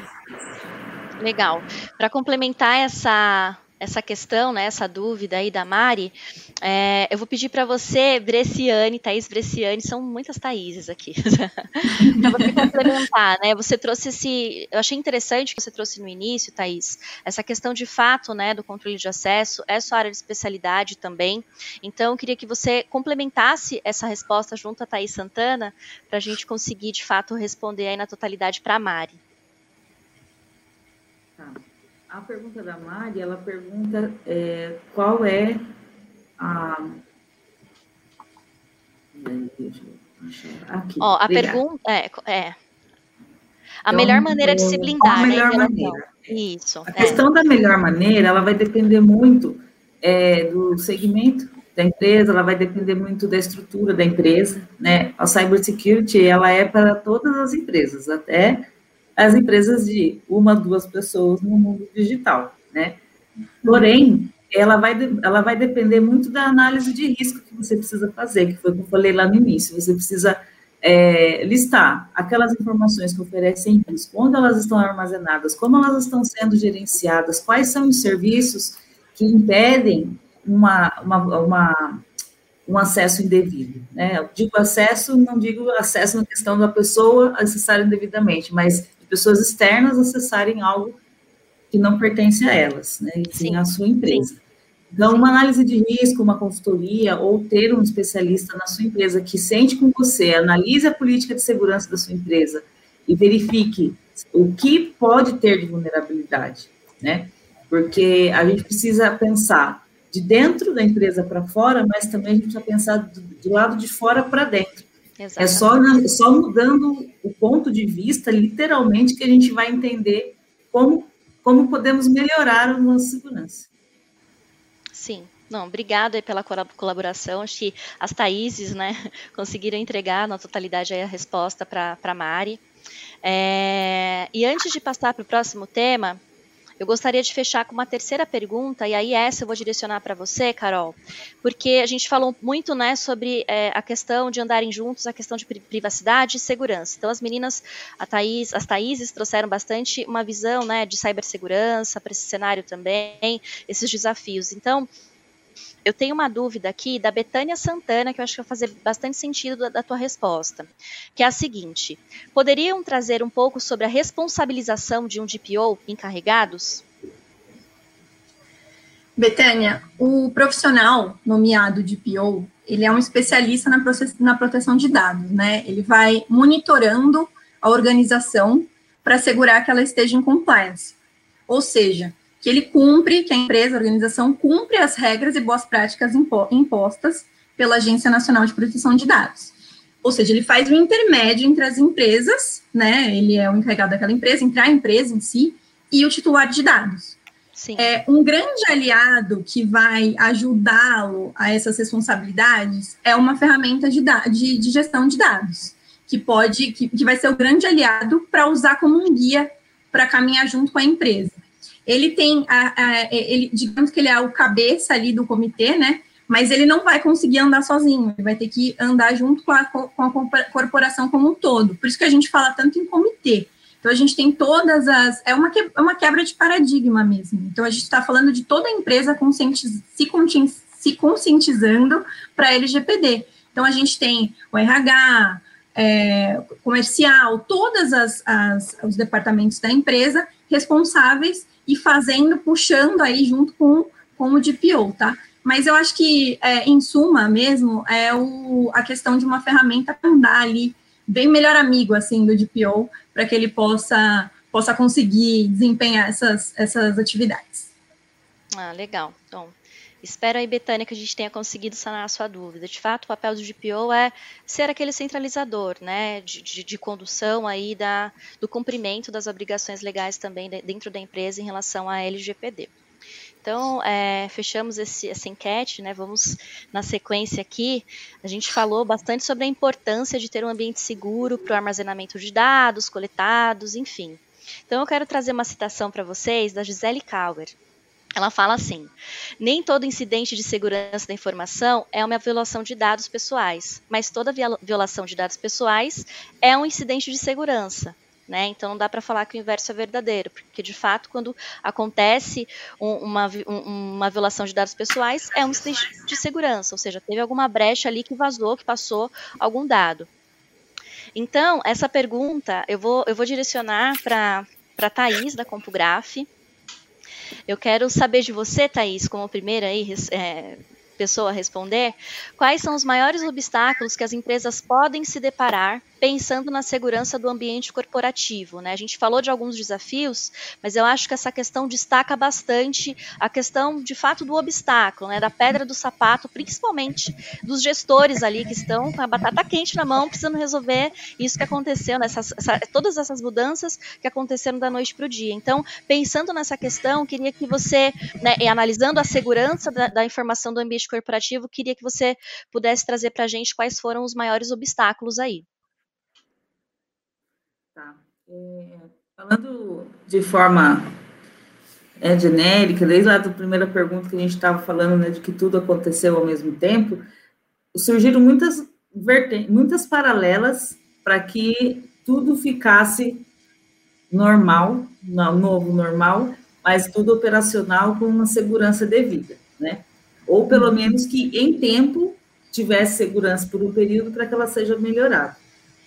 Legal. Para complementar essa, essa questão, né, essa dúvida aí da Mari, é, eu vou pedir para você, Bresciani, Thaís Bresciani, são muitas Thaíses aqui, para você complementar, né, você trouxe esse, eu achei interessante que você trouxe no início, Thaís, essa questão de fato, né, do controle de acesso, é sua área de especialidade também, então eu queria que você complementasse essa resposta junto à Thaís Santana, para a gente conseguir, de fato, responder aí na totalidade para a Mari. Tá. A pergunta da Mari, ela pergunta é, qual é a... Aqui, oh, a pergunta é... é a então, melhor maneira de se blindar. A melhor né, maneira. Isso, a é. questão da melhor maneira, ela vai depender muito é, do segmento da empresa, ela vai depender muito da estrutura da empresa, né? A cybersecurity, ela é para todas as empresas, até as empresas de uma, duas pessoas no mundo digital, né? Porém, ela vai, ela vai depender muito da análise de risco que você precisa fazer, que foi o que eu falei lá no início. Você precisa é, listar aquelas informações que oferecem risco, onde elas estão armazenadas, como elas estão sendo gerenciadas, quais são os serviços que impedem uma... uma, uma um acesso indevido, né? Eu digo acesso, não digo acesso na questão da pessoa acessar indevidamente, mas de pessoas externas acessarem algo que não pertence a elas, né? E sim à sua empresa. Sim. Então, uma análise de risco, uma consultoria, ou ter um especialista na sua empresa que sente com você, analise a política de segurança da sua empresa e verifique o que pode ter de vulnerabilidade, né? Porque a gente precisa pensar de dentro da empresa para fora, mas também a gente precisa pensar do, do lado de fora para dentro. Exatamente. É só, na, só mudando o ponto de vista, literalmente, que a gente vai entender como, como podemos melhorar a nossa segurança. Sim. Não, obrigada pela colaboração. Acho que as Thaíses, né, conseguiram entregar na totalidade aí a resposta para a Mari. É, e antes de passar para o próximo tema, eu gostaria de fechar com uma terceira pergunta, e aí essa eu vou direcionar para você, Carol, porque a gente falou muito, né, sobre é, a questão de andarem juntos, a questão de privacidade e segurança. Então, as meninas, a Thaís, as Thaíses trouxeram bastante uma visão, né, de cibersegurança para esse cenário também, esses desafios. Então, eu tenho uma dúvida aqui da Betânia Santana, que eu acho que vai fazer bastante sentido da, da tua resposta, que é a seguinte: poderiam trazer um pouco sobre a responsabilização de um D P O encarregados? Betânia, o profissional nomeado D P O, ele é um especialista na, process, na proteção de dados, né? Ele vai monitorando a organização para assegurar que ela esteja em compliance, ou seja, que ele cumpre, que a empresa, a organização, cumpre as regras e boas práticas impostas pela Agência Nacional de Proteção de Dados. Ou seja, ele faz um intermédio entre as empresas, né? Ele é o encarregado daquela empresa, entre a empresa em si e o titular de dados. Sim. É, um grande aliado que vai ajudá-lo a essas responsabilidades é uma ferramenta de, de, de gestão de dados, que, pode, que, que vai ser o grande aliado para usar como um guia para caminhar junto com a empresa. Ele tem, a, a, ele, digamos que ele é o cabeça ali do comitê, né? Mas ele não vai conseguir andar sozinho, ele vai ter que andar junto com a, com a corporação como um todo. Por isso que a gente fala tanto em comitê. Então, a gente tem todas as... É uma, que, é uma quebra de paradigma mesmo. Então, a gente está falando de toda a empresa conscientiz, se, conscientiz, se conscientizando para a L G P D. Então, a gente tem o R H, é, comercial, todas as, as os departamentos da empresa responsáveis e fazendo, puxando aí junto com, com o D P O, tá? Mas eu acho que, é, em suma mesmo, é o, a questão de uma ferramenta para andar ali, bem melhor amigo, assim, do D P O, para que ele possa, possa conseguir desempenhar essas, essas atividades. Ah, legal. Então, espero aí, Betânia, que a gente tenha conseguido sanar a sua dúvida. De fato, o papel do D P O é ser aquele centralizador, né, de, de, de condução aí da, do cumprimento das obrigações legais também dentro da empresa em relação à L G P D. Então, é, fechamos esse, essa enquete, né? Vamos na sequência aqui. A gente falou bastante sobre a importância de ter um ambiente seguro para o armazenamento de dados coletados, enfim. Então, eu quero trazer uma citação para vocês da Gisele Kauer. Ela fala assim: nem todo incidente de segurança da informação é uma violação de dados pessoais, mas toda violação de dados pessoais é um incidente de segurança, né? Então, não dá para falar que o inverso é verdadeiro, porque, de fato, quando acontece um, uma, um, uma violação de dados pessoais, é um incidente de segurança, ou seja, teve alguma brecha ali que vazou, que passou algum dado. Então, essa pergunta eu vou, eu vou direcionar para a Thaís, da Compugraf. Eu quero saber de você, Thaís, como primeira aí, é, pessoa a responder, quais são os maiores obstáculos que as empresas podem se deparar pensando na segurança do ambiente corporativo, né? A gente falou de alguns desafios, mas eu acho que essa questão destaca bastante a questão, de fato, do obstáculo, né? Da pedra do sapato, principalmente dos gestores ali que estão com a batata quente na mão, precisando resolver isso que aconteceu, nessas, essa, todas essas mudanças que aconteceram da noite para o dia. Então, pensando nessa questão, queria que você, né, analisando a segurança da, da informação do ambiente corporativo, queria que você pudesse trazer para a gente quais foram os maiores obstáculos aí. Tá. É, Falando de forma né, genérica, desde lá da primeira pergunta que a gente estava falando, né, de que tudo aconteceu ao mesmo tempo, surgiram muitas, muitas paralelas para que tudo ficasse normal, novo normal, mas tudo operacional com uma segurança devida, né? Ou pelo menos que em tempo tivesse segurança por um período para que ela seja melhorada.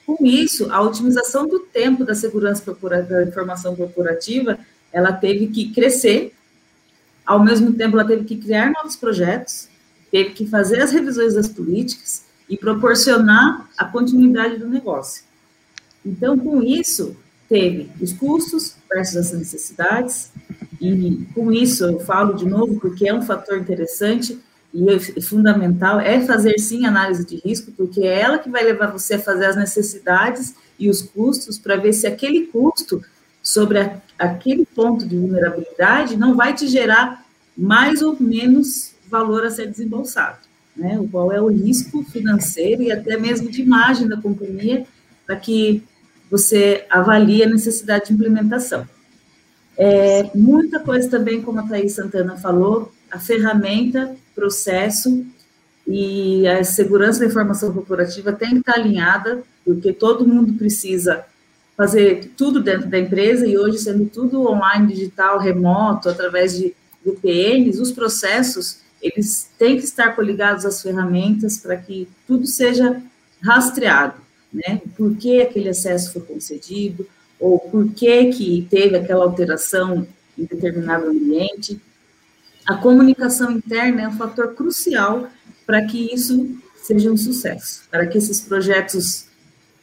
Com isso, a otimização do tempo da segurança da informação corporativa, ela teve que crescer, ao mesmo tempo ela teve que criar novos projetos, teve que fazer as revisões das políticas e proporcionar a continuidade do negócio. Então, com isso, teve os custos versus as necessidades, e com isso eu falo de novo, porque é um fator interessante e fundamental, é fazer sim análise de risco, porque é ela que vai levar você a fazer as necessidades e os custos para ver se aquele custo sobre a, aquele ponto de vulnerabilidade não vai te gerar mais ou menos valor a ser desembolsado, né? O qual é o risco financeiro e até mesmo de imagem da companhia para que você avalie a necessidade de implementação. É, muita coisa também, como a Thaís Santana falou, a ferramenta, processo e a segurança da informação corporativa tem que estar alinhada, porque todo mundo precisa fazer tudo dentro da empresa e hoje, sendo tudo online, digital, remoto, através de V P Ns, os processos, eles têm que estar coligados às ferramentas para que tudo seja rastreado, né? Por que aquele acesso foi concedido, ou por que que teve aquela alteração em determinado ambiente. A comunicação interna é um fator crucial para que isso seja um sucesso, para que esses projetos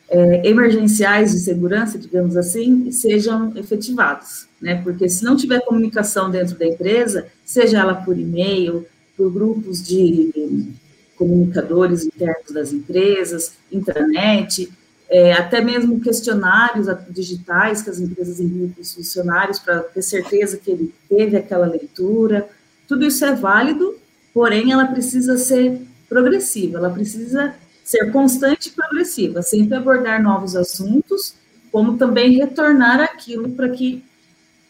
é, emergenciais de segurança, digamos assim, sejam efetivados, né? Porque se não tiver comunicação dentro da empresa, seja ela por e-mail, por grupos de comunicadores internos das empresas, intranet, É, até mesmo questionários digitais que as empresas enviam para os funcionários para ter certeza que ele teve aquela leitura, tudo isso é válido, porém ela precisa ser progressiva, ela precisa ser constante e progressiva, sempre abordar novos assuntos, como também retornar aquilo para que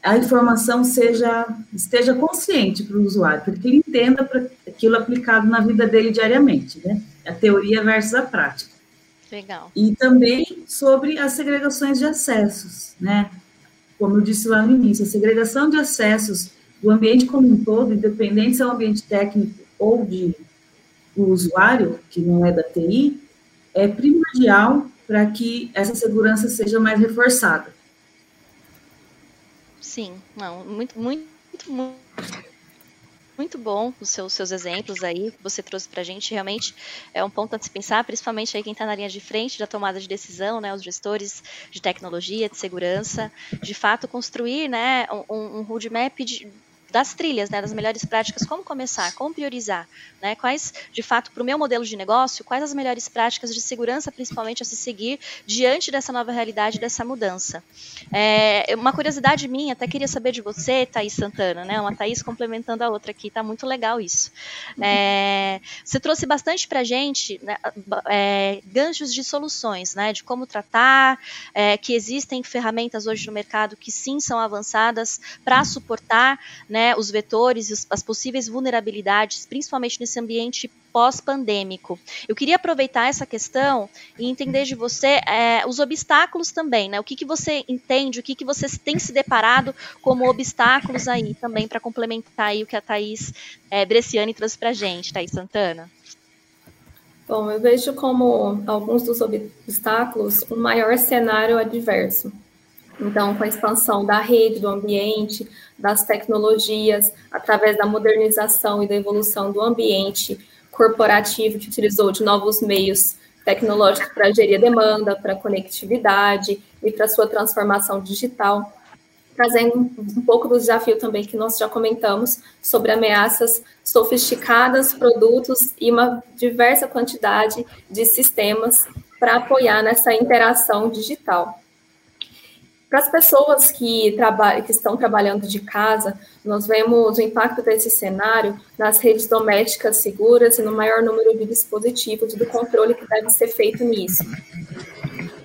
a informação seja, esteja consciente para o usuário, para que ele entenda pra aquilo aplicado na vida dele diariamente, né? A teoria versus a prática. Legal. E também sobre as segregações de acessos, né? Como eu disse lá no início, a segregação de acessos do ambiente como um todo, independente se é um ambiente técnico ou de do usuário, que não é da T I, é primordial para que essa segurança seja mais reforçada. Sim, não, muito, muito, muito. Muito bom os seus, seus exemplos aí que você trouxe para a gente, realmente é um ponto a se pensar, principalmente aí quem está na linha de frente da tomada de decisão, né, os gestores de tecnologia, de segurança, de fato construir, né, um, um roadmap de, das trilhas, né, das melhores práticas, como começar, como priorizar, né, quais, de fato, para o meu modelo de negócio, quais as melhores práticas de segurança, principalmente, a se seguir diante dessa nova realidade, dessa mudança. É, uma curiosidade minha, até queria saber de você, Thaís Santana, né, uma Thaís complementando a outra aqui, tá muito legal isso. É, você trouxe bastante para a gente, né, é, ganchos de soluções, né, de como tratar, é, que existem ferramentas hoje no mercado que sim são avançadas para suportar, né, Né, os vetores, as possíveis vulnerabilidades, principalmente nesse ambiente pós-pandêmico. Eu queria aproveitar essa questão e entender de você é, os obstáculos também, né? O que, que você entende, o que, que você tem se deparado como obstáculos aí também, para complementar aí o que a Thaís é, Bresciani trouxe para a gente, Thaís Santana. Bom, eu vejo como alguns dos obstáculos um maior cenário adverso. Então, com a expansão da rede, do ambiente, das tecnologias, através da modernização e da evolução do ambiente corporativo que utilizou de novos meios tecnológicos para gerir a demanda, para a conectividade e para a sua transformação digital, trazendo um pouco do desafio também que nós já comentamos sobre ameaças sofisticadas, produtos e uma diversa quantidade de sistemas para apoiar nessa interação digital. Para as pessoas que, traba- que estão trabalhando de casa, nós vemos o impacto desse cenário nas redes domésticas seguras e no maior número de dispositivos e do controle que deve ser feito nisso.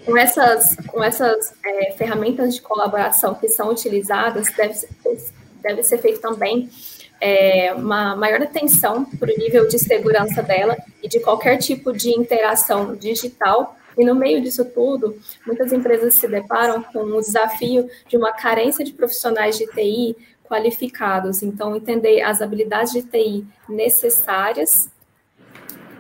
Com essas, com essas é, ferramentas de colaboração que são utilizadas, deve ser, deve ser feito também é, uma maior atenção para o nível de segurança dela e de qualquer tipo de interação digital. E no meio disso tudo, muitas empresas se deparam com o desafio de uma carência de profissionais de T I qualificados. Então, entender as habilidades de T I necessárias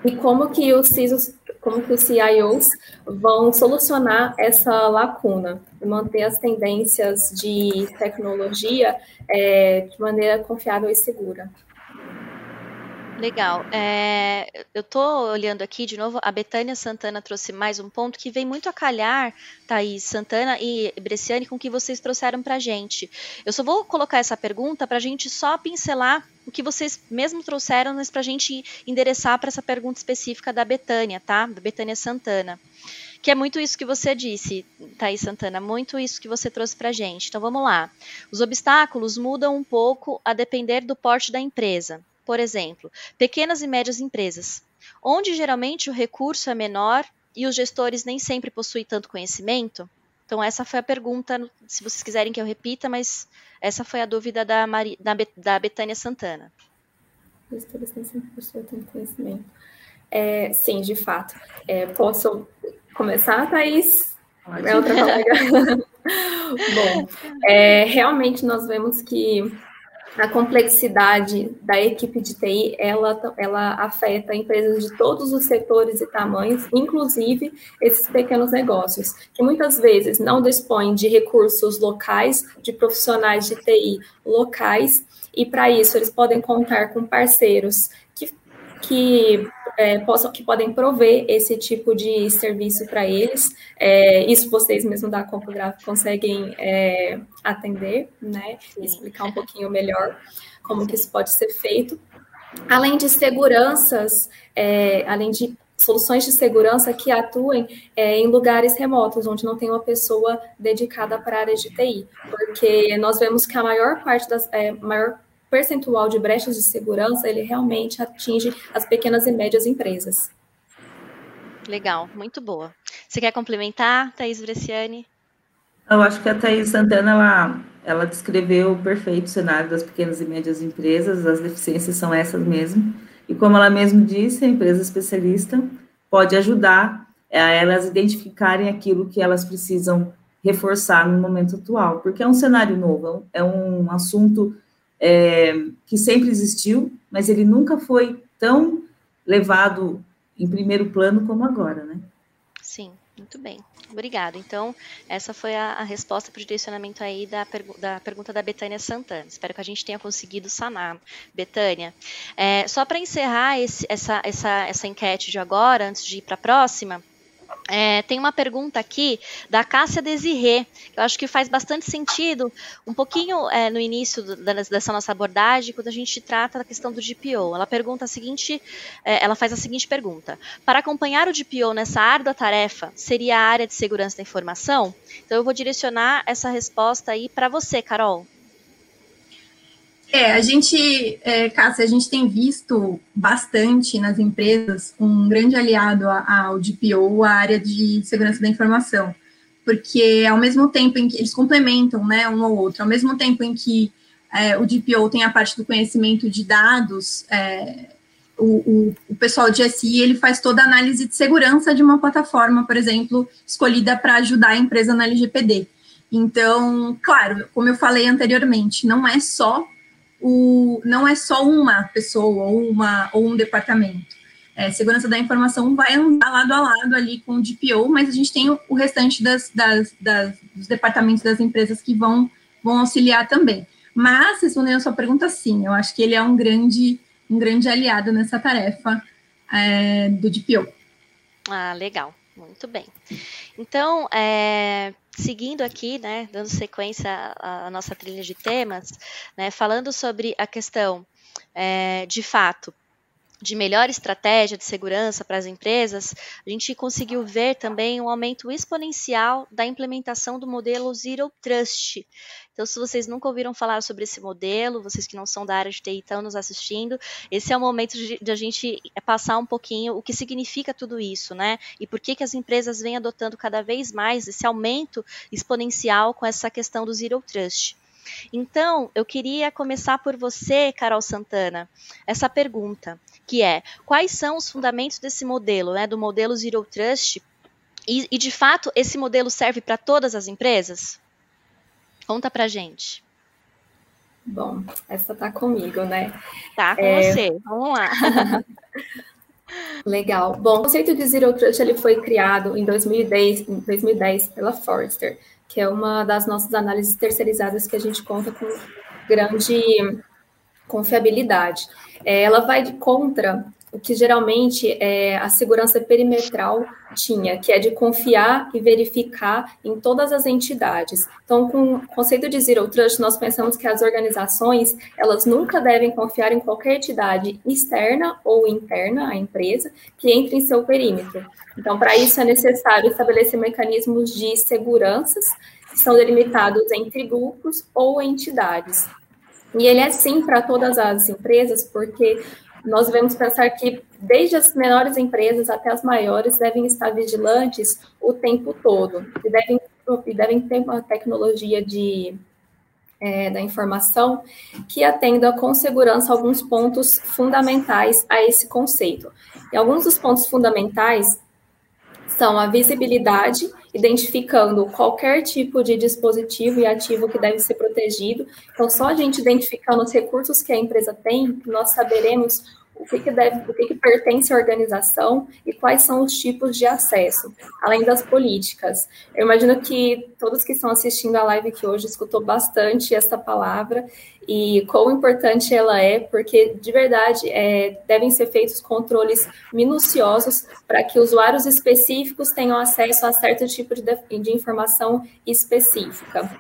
e como que os C I S Os, como que os C I Os vão solucionar essa lacuna e manter as tendências de tecnologia é, de maneira confiável e segura. Legal. É, eu estou olhando aqui de novo, a Betânia Santana trouxe mais um ponto que vem muito a calhar, Thaís Santana e Bresciani, com o que vocês trouxeram para a gente. Eu só vou colocar essa pergunta para a gente só pincelar o que vocês mesmo trouxeram, mas para a gente endereçar para essa pergunta específica da Betânia, tá? Da Betânia Santana. Que é muito isso que você disse, Thaís Santana, muito isso que você trouxe para a gente. Então, vamos lá. Os obstáculos mudam um pouco a depender do porte da empresa. Por exemplo, pequenas e médias empresas, onde geralmente o recurso é menor e os gestores nem sempre possuem tanto conhecimento? Então, essa foi a pergunta, se vocês quiserem que eu repita, mas essa foi a dúvida da, Mari, da, da Betânia Santana. Os gestores nem sempre possuem tanto conhecimento. É, sim, de fato. É, posso começar, Thaís? Pode. É outra colega. Bom, é, realmente nós vemos que a complexidade da equipe de T I, ela, ela afeta empresas de todos os setores e tamanhos, inclusive esses pequenos negócios, que muitas vezes não dispõem de recursos locais, de profissionais de T I locais, e para isso eles podem contar com parceiros que, que, é, possam, que podem prover esse tipo de serviço para eles. É, isso vocês mesmo da Compugraf conseguem é, atender, né? E explicar um pouquinho melhor como que isso pode ser feito. Além de seguranças, é, além de soluções de segurança que atuem é, em lugares remotos, onde não tem uma pessoa dedicada para a área de T I, porque nós vemos que a maior parte das... É, maior percentual de brechas de segurança, ele realmente atinge as pequenas e médias empresas. Legal, muito boa. Você quer complementar, Thaís Bresciani? Eu acho que a Thaís Santana, ela, ela descreveu o perfeito cenário das pequenas e médias empresas, as deficiências são essas mesmo, e como ela mesmo disse, a empresa especialista pode ajudar a elas identificarem aquilo que elas precisam reforçar no momento atual, porque é um cenário novo, é um assunto É, que sempre existiu, mas ele nunca foi tão levado em primeiro plano como agora, né? Sim, muito bem. Obrigada. Então, essa foi a, a resposta para o direcionamento aí da, pergu- da pergunta da Betânia Santana. Espero que a gente tenha conseguido sanar, Betânia. É, só para encerrar esse, essa, essa, essa enquete de agora, antes de ir para a próxima, É, tem uma pergunta aqui da Cássia Desirê, que eu acho que faz bastante sentido, um pouquinho é, no início do, da, dessa nossa abordagem, quando a gente trata da questão do D P O. Ela pergunta a seguinte, é, ela faz a seguinte pergunta: para acompanhar o D P O nessa árdua tarefa, seria a área de segurança da informação? Então eu vou direcionar essa resposta aí para você, Carol. É, a gente, é, Cássia, a gente tem visto bastante nas empresas um grande aliado ao D P O, a área de segurança da informação, porque ao mesmo tempo em que eles complementam, né, um ao outro, ao mesmo tempo em que é, o D P O tem a parte do conhecimento de dados, é, o, o, o pessoal de S I, ele faz toda a análise de segurança de uma plataforma, por exemplo, escolhida para ajudar a empresa na L G P D. Então, claro, como eu falei anteriormente, não é só O, não é só uma pessoa ou, uma, ou um departamento. É, segurança da informação vai andar lado a lado ali com o D P O, mas a gente tem o, o restante das, das, das, dos departamentos das empresas que vão, vão auxiliar também. Mas, respondendo a sua pergunta, sim, eu acho que ele é um grande, um grande aliado nessa tarefa é, do D P O. Ah, legal, muito bem. Então, é... seguindo aqui, né, dando sequência à, à nossa trilha de temas, né, falando sobre a questão, é, de fato, de melhor estratégia de segurança para as empresas, a gente conseguiu ver também um aumento exponencial da implementação do modelo Zero Trust. Então, se vocês nunca ouviram falar sobre esse modelo, vocês que não são da área de T I estão nos assistindo, esse é o momento de, de a gente passar um pouquinho o que significa tudo isso, né? E por que que as empresas vêm adotando cada vez mais esse aumento exponencial com essa questão do Zero Trust. Então, eu queria começar por você, Carol Santana, essa pergunta, que é, quais são os fundamentos desse modelo, né, do modelo Zero Trust, e, e de fato, esse modelo serve para todas as empresas? Conta pra gente. Bom, essa tá comigo, né? Tá com é... você, vamos lá. Legal. Bom, o conceito de Zero Trust ele foi criado em dois mil e dez pela Forrester, que é uma das nossas análises terceirizadas que a gente conta com grande confiabilidade. É, ela vai de contra o que geralmente é, a segurança perimetral tinha, que é de confiar e verificar em todas as entidades. Então, com o conceito de Zero Trust, nós pensamos que as organizações, elas nunca devem confiar em qualquer entidade externa ou interna à empresa que entre em seu perímetro. Então, para isso é necessário estabelecer mecanismos de seguranças que são delimitados entre grupos ou entidades. E ele é sim para todas as empresas, porque nós devemos pensar que desde as menores empresas até as maiores devem estar vigilantes o tempo todo e devem, devem ter uma tecnologia de, é, da informação que atenda com segurança alguns pontos fundamentais a esse conceito. E alguns dos pontos fundamentais são a visibilidade, identificando qualquer tipo de dispositivo e ativo que deve ser protegido. Então, só a gente identificando os recursos que a empresa tem, nós saberemos o que, que, deve, o que, que pertence à organização e quais são os tipos de acesso, além das políticas. Eu imagino que todos que estão assistindo a live aqui hoje escutou bastante essa palavra e quão importante ela é, porque, de verdade, é, devem ser feitos controles minuciosos para que usuários específicos tenham acesso a certo tipo de, de informação específica.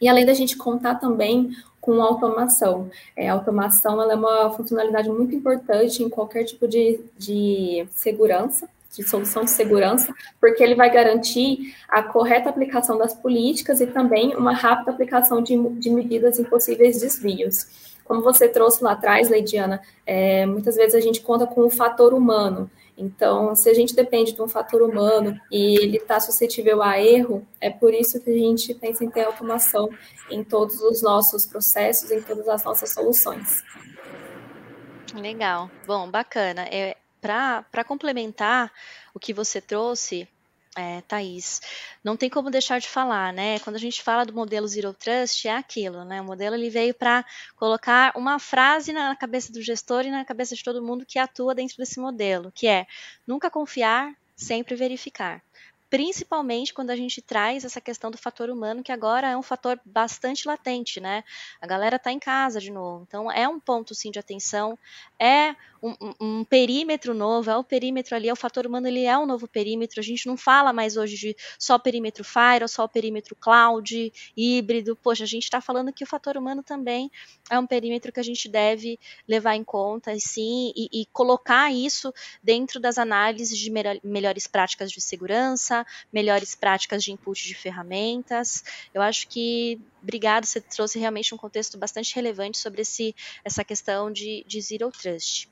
E além da gente contar também com automação. É, a automação ela é uma funcionalidade muito importante em qualquer tipo de, de segurança, de solução de segurança, porque ele vai garantir a correta aplicação das políticas e também uma rápida aplicação de, de medidas em possíveis desvios. Como você trouxe lá atrás, Leidiana, é, muitas vezes a gente conta com o fator humano. Então, se a gente depende de um fator humano e ele está suscetível a erro, é por isso que a gente pensa em ter automação em todos os nossos processos, em todas as nossas soluções. Legal. Bom, bacana. É, para complementar o que você trouxe, É, Thaís, não tem como deixar de falar, né? Quando a gente fala do modelo Zero Trust, é aquilo, né? O modelo ele veio para colocar uma frase na cabeça do gestor e na cabeça de todo mundo que atua dentro desse modelo, que é nunca confiar, sempre verificar. Principalmente quando a gente traz essa questão do fator humano, que agora é um fator bastante latente, né? A galera está em casa de novo, então é um ponto, sim, de atenção, é um, um perímetro novo, é o perímetro ali, é o fator humano, ele é um novo perímetro, a gente não fala mais hoje de só perímetro firewall, só perímetro cloud, híbrido, poxa, a gente está falando que o fator humano também é um perímetro que a gente deve levar em conta, sim, e, e colocar isso dentro das análises de melhores práticas de segurança, melhores práticas de input de ferramentas. Eu acho que, obrigado, você trouxe realmente um contexto bastante relevante sobre esse, essa questão de, de Zero Trust.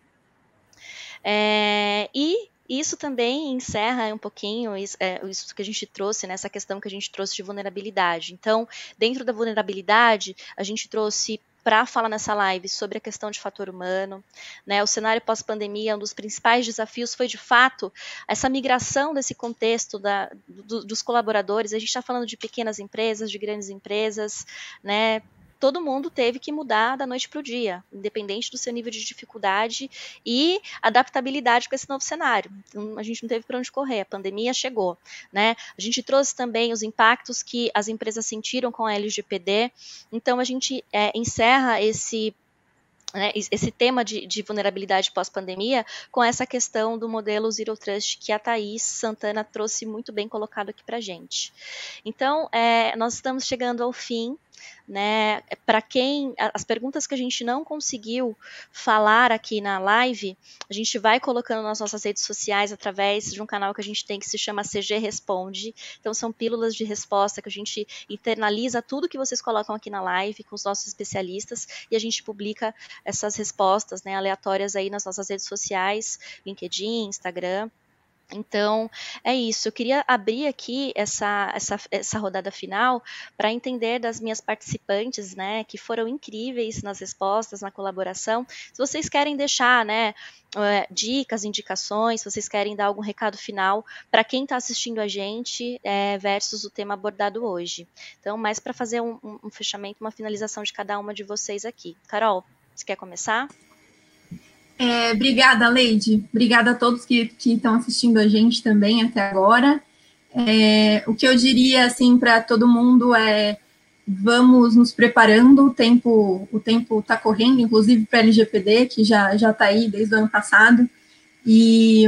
É, e isso também encerra um pouquinho isso, é, isso que a gente trouxe, né, essa questão que a gente trouxe de vulnerabilidade. Então, dentro da vulnerabilidade, a gente trouxe para falar nessa live sobre a questão de fator humano, né? O cenário pós-pandemia, um dos principais desafios foi, de fato, essa migração desse contexto da, do, dos colaboradores. A gente está falando de pequenas empresas, de grandes empresas, né? Todo mundo teve que mudar da noite para o dia, independente do seu nível de dificuldade e adaptabilidade com esse novo cenário. Então, a gente não teve para onde correr, a pandemia chegou, né? A gente trouxe também os impactos que as empresas sentiram com a L G P D, então a gente é, encerra esse, né, esse tema de, de vulnerabilidade pós-pandemia com essa questão do modelo Zero Trust que a Thaís Santana trouxe muito bem colocado aqui para a gente. Então, é, nós estamos chegando ao fim né? Para quem, as perguntas que a gente não conseguiu falar aqui na live, a gente vai colocando nas nossas redes sociais através de um canal que a gente tem que se chama C G Responde. Então são pílulas de resposta que a gente internaliza tudo que vocês colocam aqui na live com os nossos especialistas e a gente publica essas respostas, né, aleatórias aí nas nossas redes sociais, LinkedIn, Instagram. Então, é isso. Eu queria abrir aqui essa, essa, essa rodada final para entender das minhas participantes, né, que foram incríveis nas respostas, na colaboração. Se vocês querem deixar, né, dicas, indicações, se vocês querem dar algum recado final para quem está assistindo a gente é, versus o tema abordado hoje. Então, mais para fazer um, um fechamento, uma finalização de cada uma de vocês aqui. Carol, você quer começar? É, obrigada, Leide. Obrigada a todos que, que estão assistindo a gente também até agora. É, o que eu diria assim para todo mundo é vamos nos preparando, o tempo o tempo está correndo, inclusive para a L G P D, que já já está aí desde o ano passado, e,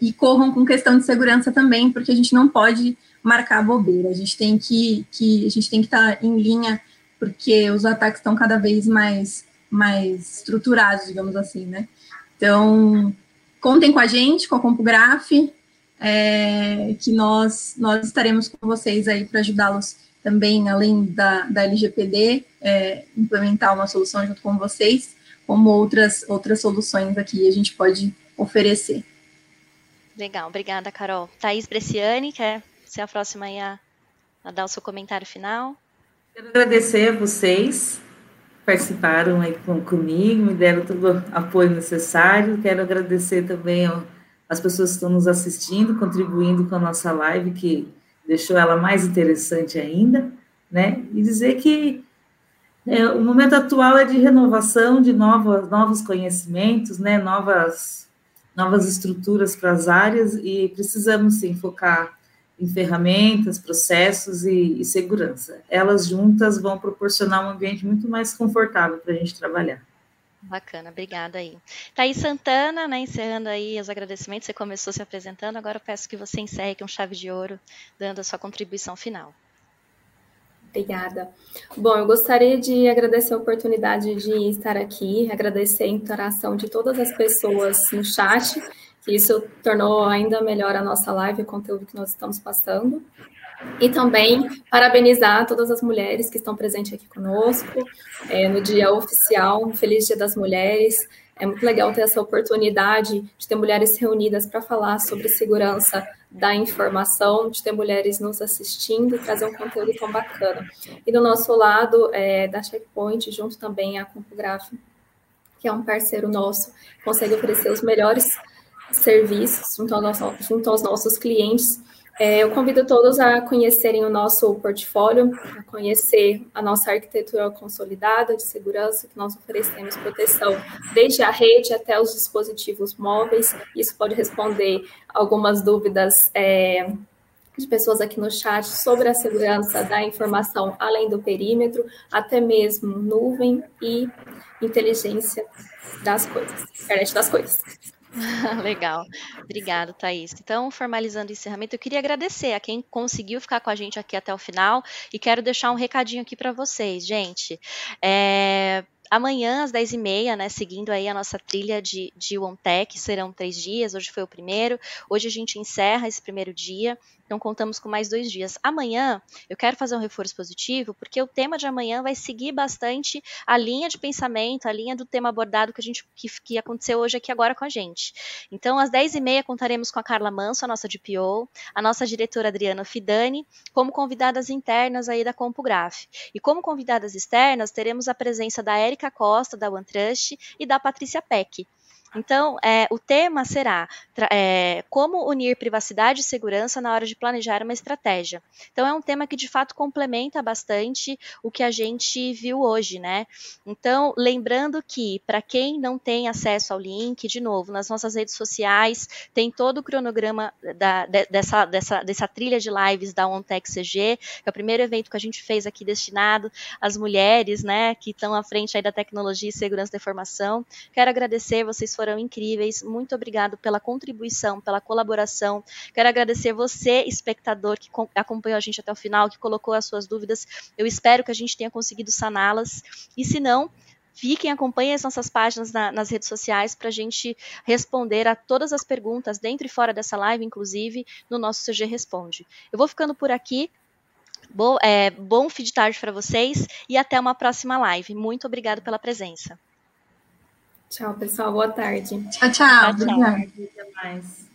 e corram com questão de segurança também, porque a gente não pode marcar bobeira, a gente tem que, que a gente tem que estar em linha, porque os ataques estão cada vez mais... mais estruturados, digamos assim, né? Então, contem com a gente, com a Compugraf, é, que nós, nós estaremos com vocês aí para ajudá-los também, além da, da L G P D, é, implementar uma solução junto com vocês, como outras, outras soluções aqui a gente pode oferecer. Legal, obrigada, Carol. Thaís Bresciani, quer ser a próxima aí a, a dar o seu comentário final? Quero agradecer a vocês, participaram aí com, comigo, me deram todo o apoio necessário. Quero agradecer também ó, as pessoas que estão nos assistindo, contribuindo com a nossa live, que deixou ela mais interessante ainda, né? E dizer que é, o momento atual é de renovação, de novos, novos conhecimentos, né? Novas, novas estruturas para as áreas e precisamos, sim, focar em ferramentas, processos e, e segurança. Elas juntas vão proporcionar um ambiente muito mais confortável para a gente trabalhar. Bacana, obrigada aí. Thaís Santana, né, encerrando aí os agradecimentos, você começou se apresentando, agora eu peço que você encerre com chave de ouro, dando a sua contribuição final. Obrigada. Bom, eu gostaria de agradecer a oportunidade de estar aqui, agradecer a interação de todas as pessoas no chat, isso tornou ainda melhor a nossa live, o conteúdo que nós estamos passando. E também parabenizar todas as mulheres que estão presentes aqui conosco, é, no dia oficial, Feliz Dia das Mulheres. É muito legal ter essa oportunidade de ter mulheres reunidas para falar sobre segurança da informação, de ter mulheres nos assistindo, trazer um conteúdo tão bacana. E do nosso lado, é, da Checkpoint, junto também à Compugraf, que é um parceiro nosso, consegue oferecer os melhores serviços junto, ao nosso, junto aos nossos clientes. É, eu convido todos a conhecerem o nosso portfólio, a conhecer a nossa arquitetura consolidada de segurança, que nós oferecemos proteção desde a rede até os dispositivos móveis. Isso pode responder algumas dúvidas é, de pessoas aqui no chat sobre a segurança da informação além do perímetro, até mesmo nuvem e inteligência das coisas, internet das coisas. Legal, obrigado, Thaís. Então, formalizando o encerramento, eu queria agradecer a quem conseguiu ficar com a gente aqui até o final e quero deixar um recadinho aqui para vocês, gente. É... Amanhã, às dez e meia, né, seguindo aí a nossa trilha de, de ONTEC, serão três dias, hoje foi o primeiro, hoje a gente encerra esse primeiro dia, então contamos com mais dois dias. Amanhã, eu quero fazer um reforço positivo, porque o tema de amanhã vai seguir bastante a linha de pensamento, a linha do tema abordado que, a gente, que, que aconteceu hoje aqui agora com a gente. Então, às dez e meia, contaremos com a Carla Manso, a nossa D P O, a nossa diretora Adriana Fidani, como convidadas internas aí da Compugraf. E como convidadas externas, teremos a presença da Érica Érica Costa, da OneTrust, e da Patrícia Peck. Então, é, o tema será é, como unir privacidade e segurança na hora de planejar uma estratégia. Então, é um tema que, de fato, complementa bastante o que a gente viu hoje, né? Então, lembrando que, para quem não tem acesso ao link, de novo, nas nossas redes sociais, tem todo o cronograma da, de, dessa, dessa, dessa trilha de lives da ONTEC-C G, que é o primeiro evento que a gente fez aqui destinado às mulheres, né, que estão à frente aí da tecnologia e segurança da informação. Quero agradecer, vocês foram foram incríveis. Muito obrigado pela contribuição, pela colaboração. Quero agradecer você, espectador, que acompanhou a gente até o final, que colocou as suas dúvidas. Eu espero que a gente tenha conseguido saná-las. E se não, fiquem, acompanhem as nossas páginas na, nas redes sociais para a gente responder a todas as perguntas, dentro e fora dessa live, inclusive, no nosso C G Responde. Eu vou ficando por aqui. Bo, é, bom fim de tarde para vocês e até uma próxima live. Muito obrigada pela presença. Tchau, pessoal. Boa tarde. Tchau, tchau. Tchau, tchau. Boa tarde. Até mais.